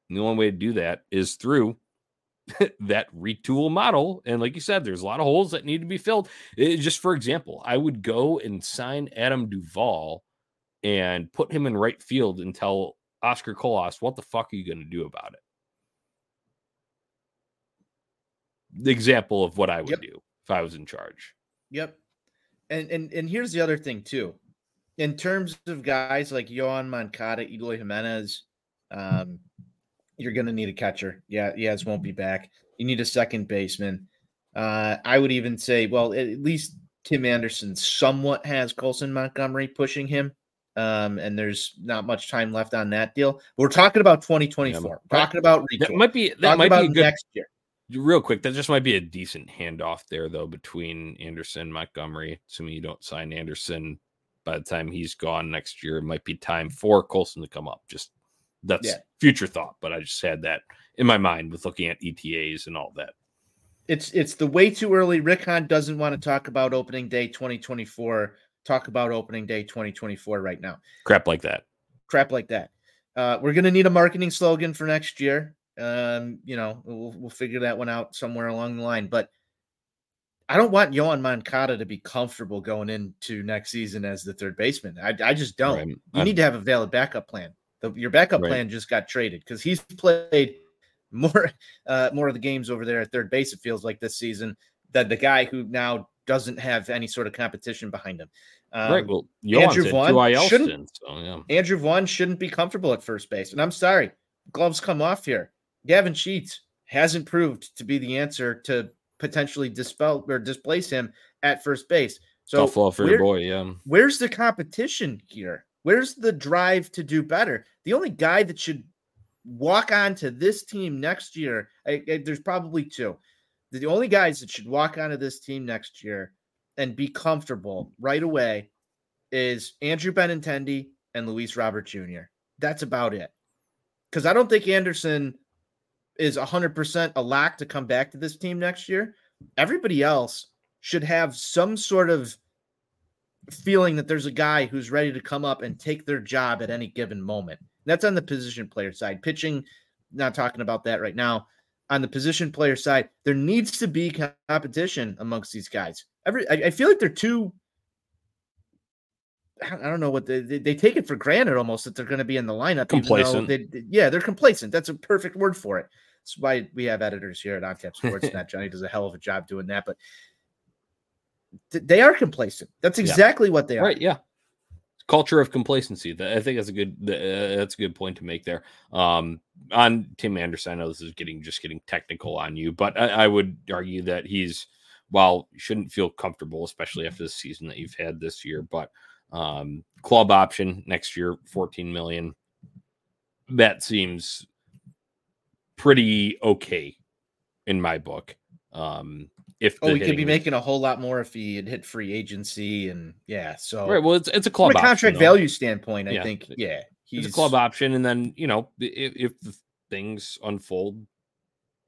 And the only way to do that is through that retool model. And like you said, there's a lot of holes that need to be filled. Just for example, I would go and sign Adam Duvall and put him in right field and tell Oscar Colas, what the fuck are you going to do about it? The example of what I would do if I was in charge. Yep. And here's the other thing too. in terms of guys like Yoan Moncada, Eloy Jimenez, you're going to need a catcher. Yeah, Yaz won't be back. You need a second baseman. I would even say, well, at least Tim Anderson somewhat has Colson Montgomery pushing him. And there's not much time left on that deal. We're talking about 2024. We're talking about retool. That might be a good, next year. Real quick, that just might be a decent handoff there, though, between Anderson and Montgomery. Assuming you don't sign Anderson by the time he's gone next year, it might be time for Colson to come up. Just that's future thought, but I just had that in my mind with looking at ETAs and all that. It's the way too early. Rick Hahn doesn't want to talk about opening day 2024. Talk about opening day 2024 right now. Crap like that. We're going to need a marketing slogan for next year. We'll figure that one out somewhere along the line. But I don't want Yoan Moncada to be comfortable going into next season as the third baseman. I just don't. Right. You need to have a valid backup plan. Your backup plan just got traded because he's played more of the games over there at third base, it feels like, this season than the guy who now doesn't have any sort of competition behind him. Right. Well, Andrew Vaughn shouldn't be comfortable at first base. And I'm sorry, gloves come off here. Gavin Sheets hasn't proved to be the answer to potentially dispel or displace him at first base. So tough law for your boy. Yeah. Where's the competition here? Where's the drive to do better? The only guy that should walk onto this team next year, there's probably two. The only guys that should walk onto this team next year and be comfortable right away is Andrew Benintendi and Luis Robert Jr. That's about it. Because I don't think Anderson is 100% a lock to come back to this team next year. Everybody else should have some sort of feeling that there's a guy who's ready to come up and take their job at any given moment. That's on the position player side. Pitching, not talking about that right now. On the position player side, there needs to be competition amongst these guys. I feel like they're too, I don't know what they take it for granted almost that they're going to be in the lineup. Complacent. They're complacent. That's a perfect word for it. That's why we have editors here at OnTap Sportsnet. Johnny does a hell of a job doing that, but they are complacent. That's exactly what they are. Right. Yeah. Culture of complacency. I think that's a good point to make there. On Tim Anderson, I know this is getting technical on you, but I would argue that while you shouldn't feel comfortable, especially after the season that you've had this year, but club option next year, $14 million. That seems pretty okay in my book. If we could be making a whole lot more if he had hit free agency and so right. Well, it's a club option. From a contract value standpoint, I think. Yeah. He's a club option. And then, if things unfold,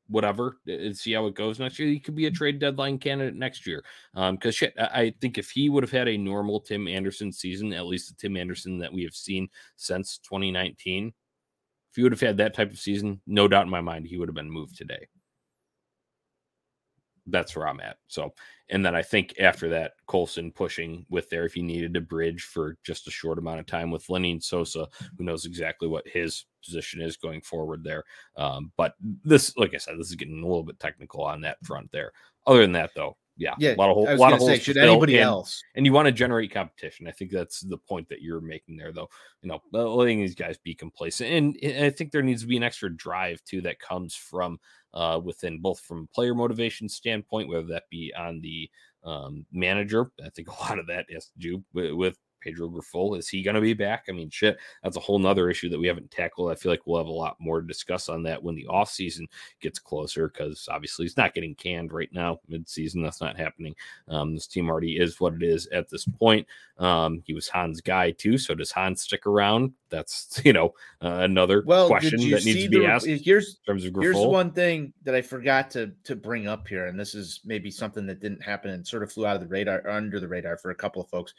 whatever, see how it goes next year, he could be a trade deadline candidate next year. Cause I think if he would have had a normal Tim Anderson season, at least the Tim Anderson that we have seen since 2019, if he would have had that type of season, no doubt in my mind, he would have been moved today. That's where I'm at. So, and then I think after that, Colson pushing with there, if he needed a bridge for just a short amount of time with Lenny and Sosa, who knows exactly what his position is going forward there. But this, like I said, this is getting a little bit technical on that front there. Other than that, though, a lot of holes. Should anybody else? And you want to generate competition. I think that's the point that you're making there, though. Letting these guys be complacent, and I think there needs to be an extra drive too that comes from within, both from player motivation standpoint, whether that be on the manager. I think a lot of that has to do with Pedro Grifol. Is he going to be back? I mean, shit, that's a whole nother issue that we haven't tackled. I feel like we'll have a lot more to discuss on that when the offseason gets closer, because obviously he's not getting canned right now mid-season. That's not happening. This team already is what it is at this point. He was Han's guy too. So does Han stick around? That's, another question that needs to be asked in terms of Grifol. Here's one thing that I forgot to bring up here, and this is maybe something that didn't happen and sort of flew out of the radar or under the radar for a couple of folks.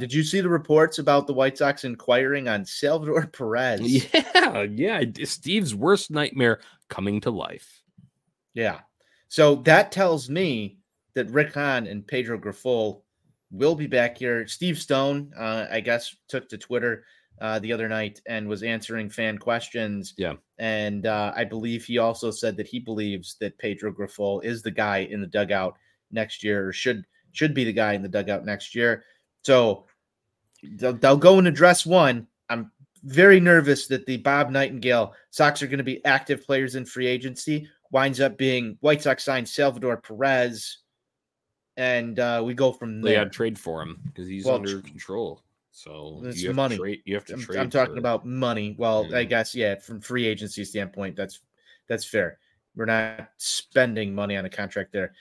Did you see the reports about the White Sox inquiring on Salvador Perez? Yeah. Steve's worst nightmare coming to life. Yeah. So that tells me that Rick Hahn and Pedro Grifol will be back here. Steve Stone, I guess, took to Twitter the other night and was answering fan questions. Yeah. And I believe he also said that he believes that Pedro Grifol is the guy in the dugout next year, or should be the guy in the dugout next year. So They'll go and address one. I'm very nervous that the Bob Nightingale Sox are going to be active players in free agency. Winds up being White Sox signed Salvador Perez, and we go from there. They got to trade for him because he's under control. So it's money. You have to trade. I'm talking about money. Well, I guess from free agency standpoint, that's fair. We're not spending money on a contract there.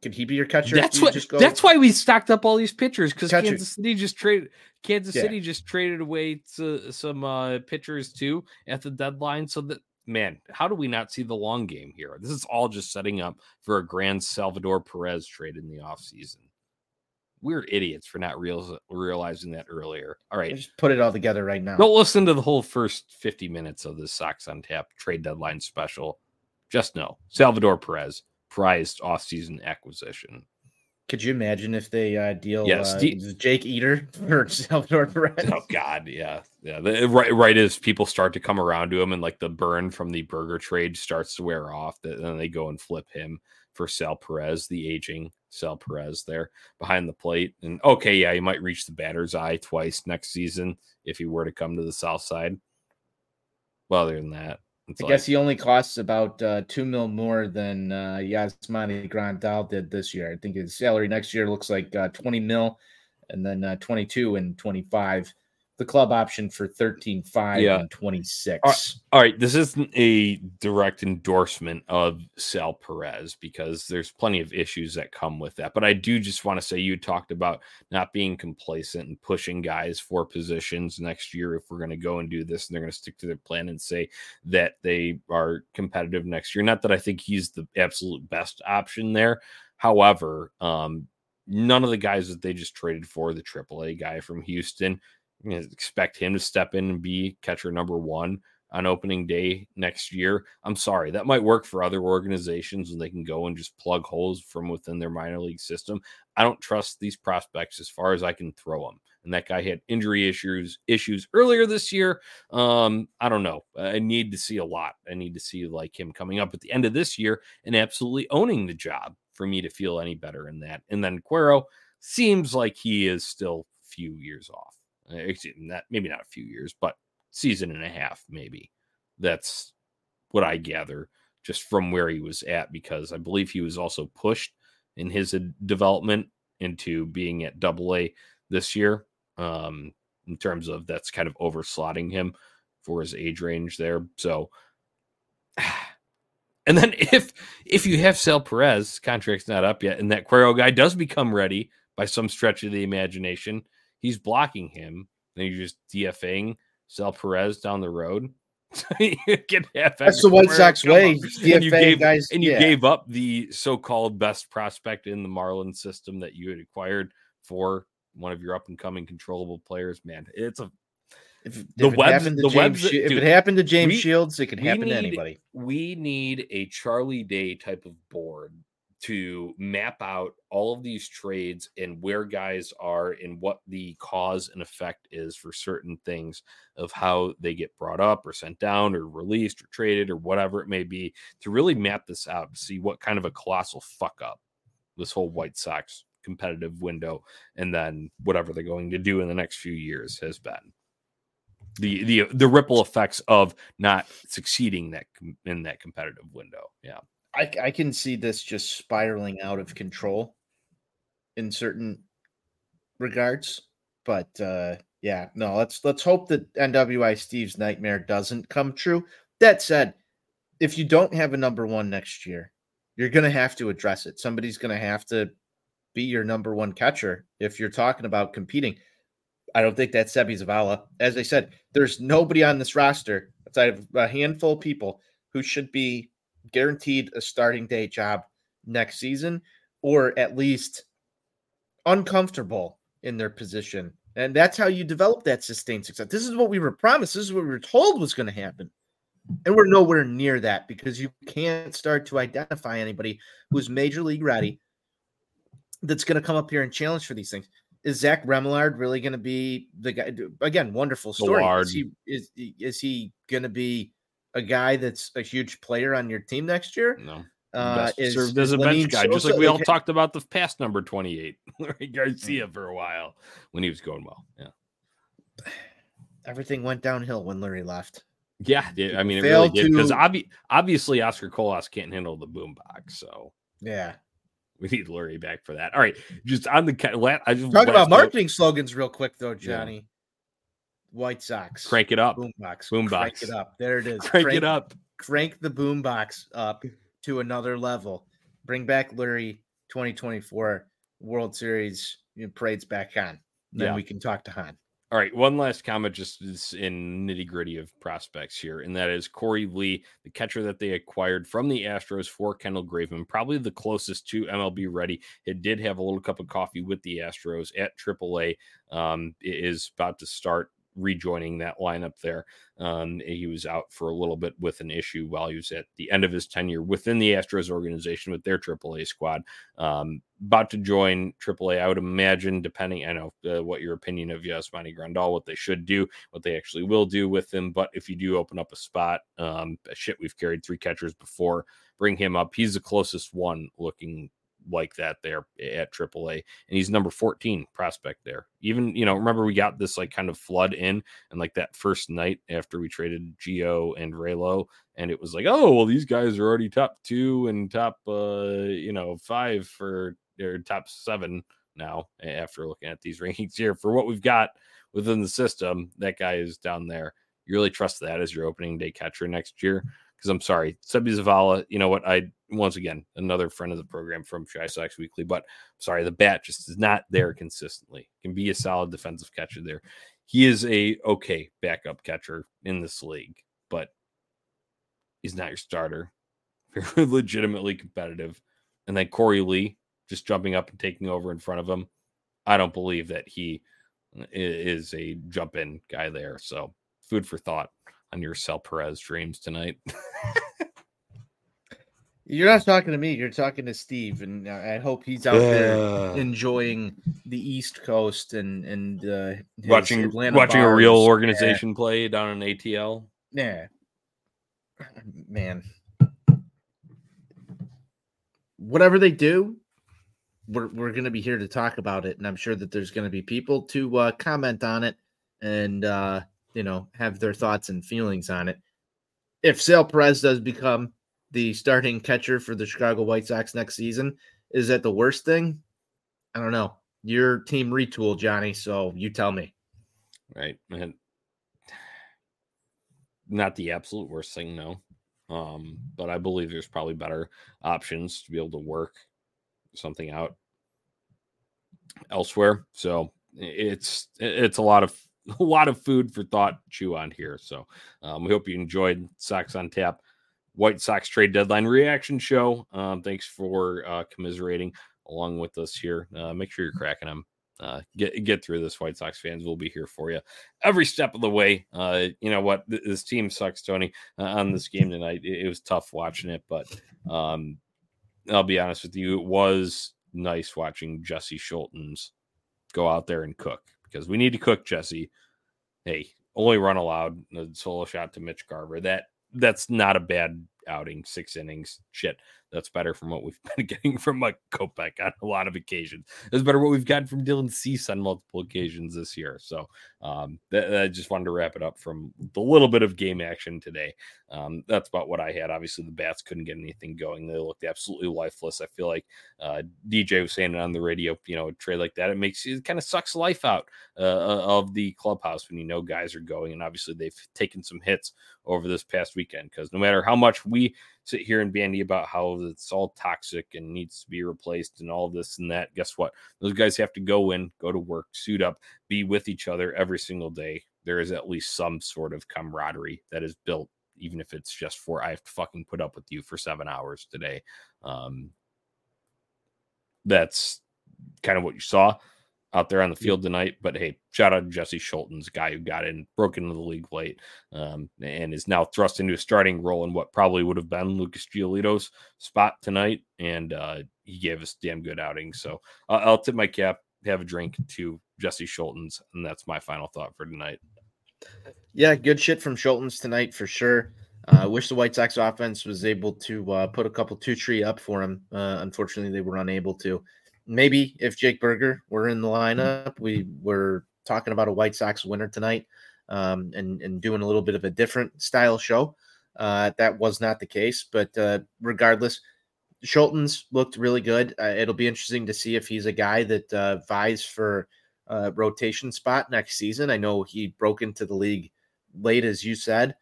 Could he be your catcher? That's why we stocked up all these pitchers, because Kansas City just traded away some pitchers too at the deadline. So that, man, how do we not see the long game here? This is all just setting up for a grand Salvador Perez trade in the offseason. We're idiots for not realizing that earlier. All right. I just put it all together right now. Don't listen to the whole first 50 minutes of this Sox on Tap trade deadline special. Just know Salvador Perez, prized offseason acquisition. Could you imagine if they deal Jake Eder for Salvador Perez? Oh, God, yeah. Right as people start to come around to him and like the burn from the burger trade starts to wear off, then they go and flip him for Sal Perez, the aging Sal Perez there behind the plate. And, okay, yeah, he might reach the batter's eye twice next season if he were to come to the South Side. Well, other than that, I guess he only costs about $2 million more than Yasmani Grandal did this year. I think his salary next year looks like $20 million, and then 22 and 25. The club option for 13.5 and 26. All right, this isn't a direct endorsement of Sal Perez because there's plenty of issues that come with that. But I do just want to say you talked about not being complacent and pushing guys for positions next year if we're going to go and do this, and they're going to stick to their plan and say that they are competitive next year. Not that I think he's the absolute best option there. However, none of the guys that they just traded for, the AAA guy from Houston, expect him to step in and be catcher number one on opening day next year. I'm sorry, that might work for other organizations and they can go and just plug holes from within their minor league system. I don't trust these prospects as far as I can throw them. And that guy had injury issues earlier this year. I don't know. I need to see a lot. I need to see like him coming up at the end of this year and absolutely owning the job for me to feel any better in that. And then Quero seems like he is still a few years off. Maybe not a few years, but season and a half, maybe. That's what I gather just from where he was at, because I believe he was also pushed in his development into being at AA this year in terms of that's kind of overslotting him for his age range there. So, and then if you have Sal Perez, contract's not up yet, and that Quero guy does become ready by some stretch of the imagination, he's blocking him, and you're just DFAing Sal Perez down the road. That's the White Sox way. You gave up the so-called best prospect in the Marlins system that you had acquired for one of your up-and-coming controllable players. Man, it's a if it happened to James Shields, it could happen to anybody. We need a Charlie Day type of board to map out all of these trades and where guys are and what the cause and effect is for certain things of how they get brought up or sent down or released or traded or whatever it may be, to really map this out to see what kind of a colossal fuck up this whole White Sox competitive window and then whatever they're going to do in the next few years has been. The ripple effects of not succeeding in that competitive window. Yeah. I can see this just spiraling out of control in certain regards, but let's hope that NWI Steve's nightmare doesn't come true. That said, if you don't have a number one next year, you're going to have to address it. Somebody's going to have to be your number one catcher if you're talking about competing. I don't think that's Seby Zavala. As I said, there's nobody on this roster outside of a handful of people who should be guaranteed a starting day job next season, or at least uncomfortable in their position. And that's how you develop that sustained success. This is what we were promised. This is what we were told was going to happen. And we're nowhere near that because you can't start to identify anybody who's major league ready that's going to come up here and challenge for these things. Is Zach Remillard really going to be the guy? Again, wonderful story. Is he going to be a guy that's a huge player on your team next year? No. Served as a bench guy, just like we all talked about the past number 28, Leury García, for a while when he was going well. Yeah, everything went downhill when Leury left. Yeah, I mean, it really did, because obviously Oscar Colas can't handle the boombox, so yeah, we need Leury back for that. All right, just on the talk about marketing slogans real quick though, Johnny. Yeah. White Sox, crank it up, boombox, crank it up. There it is, crank it up, crank the boombox up to another level. Bring back Leury. 2024 World Series parade's back on. Then we can talk to Hahn. All right, one last comment, just in nitty-gritty of prospects here, and that is Corey Lee, the catcher that they acquired from the Astros for Kendall Graveman, probably the closest to MLB ready. It did have a little cup of coffee with the Astros at AAA. It is about to start rejoining that lineup there. He was out for a little bit with an issue while he was at the end of his tenure within the Astros organization with their AAA squad. About to join AAA, I would imagine, depending, I know what your opinion of Yasmani Grandal, what they should do, what they actually will do with him. But if you do open up a spot, we've carried three catchers before, bring him up. He's the closest one looking like that there at AAA, and he's number 14 prospect there. Even, you know, remember we got this like kind of flood in, and like that first night after we traded Gio and Raylo, and it was like, oh well, these guys are already top 2 and top 5 for their top 7 now. After looking at these rankings here for what we've got within the system, that guy is down there. You really trust that as your opening day catcher next year? Because I'm sorry, Seby Zavala, you know what? Once again, another friend of the program from Chi Sox Weekly, but sorry, the bat just is not there consistently. Can be a solid defensive catcher there. He is a okay backup catcher in this league, but he's not your starter. Very legitimately competitive. And then Corey Lee just jumping up and taking over in front of him. I don't believe that he is a jump-in guy there. So food for thought on your Sal Perez dreams tonight. You're not talking to me. You're talking to Steve, and I hope he's out there enjoying the East Coast and watching a real organization play down in ATL. Yeah, man. Whatever they do, we're going to be here to talk about it, and I'm sure that there's going to be people to comment on it and have their thoughts and feelings on it. If Sal Perez does become the starting catcher for the Chicago White Sox next season, is that the worst thing? I don't know. Your team retooled, Johnny, so you tell me. Right. And not the absolute worst thing, no. But I believe there's probably better options to be able to work something out elsewhere. So it's a lot of food for thought to chew on here. So we hope you enjoyed Sox on Tap White Sox trade deadline reaction show. Thanks for commiserating along with us here. Make sure you're cracking them. Get through this, White Sox fans. We'll be here for you every step of the way. You know what? This team sucks, Tony, on this game tonight. It was tough watching it, but I'll be honest with you. It was nice watching Jesse Scholtens go out there and cook. Because we need to cook, Jesse. Hey, only run allowed, a solo shot to Mitch Garver. That's not a bad outing. 6 innings. Shit, that's better from what we've been getting from Mike Kopech on a lot of occasions. It's better what we've gotten from Dylan Cease on multiple occasions this year. So I just wanted to wrap it up from the little bit of game action today. That's about what I had. Obviously, the bats couldn't get anything going. They looked absolutely lifeless. I feel like DJ was saying it on the radio, a trade like that, it kind of sucks life out of the clubhouse when guys are going. And obviously, they've taken some hits over this past weekend, because no matter how much we sit here and bandy about how it's all toxic and needs to be replaced and all this and that, guess what? Those guys have to go in, go to work, suit up, be with each other every single day. There is at least some sort of camaraderie that is built, even if it's just for, I have to fucking put up with you for 7 hours today. That's kind of what you saw out there on the field tonight. But hey, shout out to Jesse Scholtens, guy who broke into the league late, and is now thrust into a starting role in what probably would have been Lucas Giolito's spot tonight. And he gave us damn good outing. So I'll tip my cap, have a drink to Jesse Scholtens, and that's my final thought for tonight. Yeah, good shit from Scholtens tonight for sure. I wish the White Sox offense was able to put a couple 2-3 up for him. Unfortunately, they were unable to. Maybe if Jake Burger were in the lineup, we were talking about a White Sox winner tonight, and doing a little bit of a different style show. That was not the case, but regardless, Scholtens looked really good. It'll be interesting to see if he's a guy that vies for a rotation spot next season. I know he broke into the league late, as you said.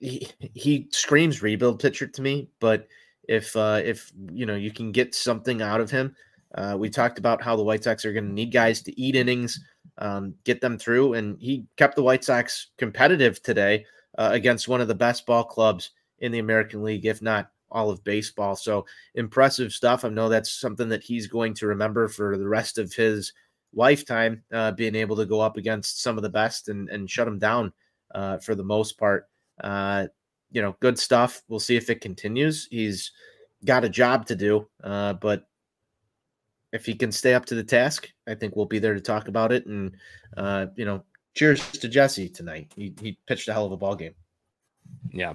He screams rebuild pitcher to me, but if you know, you can get something out of him. We talked about how the White Sox are going to need guys to eat innings, get them through, and he kept the White Sox competitive today against one of the best ball clubs in the American League, if not all of baseball. So impressive stuff. I know that's something that he's going to remember for the rest of his lifetime, being able to go up against some of the best and shut them down for the most part. You know, good stuff. We'll see if it continues. He's got a job to do, but if he can stay up to the task, I think we'll be there to talk about it. And, you know, cheers to Jesse tonight. He pitched a hell of a ball game. Yeah.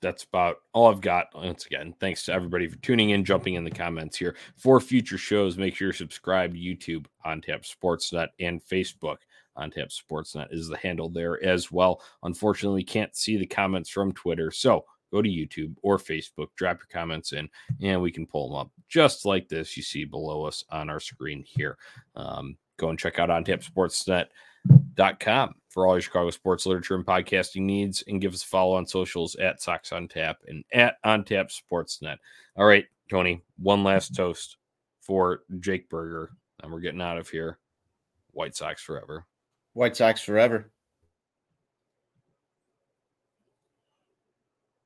That's about all I've got. Once again, thanks to everybody for tuning in, jumping in the comments here. For future shows, make sure you're subscribed to YouTube, OnTap Sportsnet, and Facebook. OnTap Sportsnet is the handle there as well. Unfortunately, can't see the comments from Twitter, so go to YouTube or Facebook, drop your comments in, and we can pull them up just like this you see below us on our screen here. Go and check out OnTapSportsnet.com for all your Chicago sports literature and podcasting needs, and give us a follow on socials at Sox on Tap and at OnTap Sportsnet. All right, Tony, one last toast for Jake Burger, and we're getting out of here. White Sox forever. White Sox forever.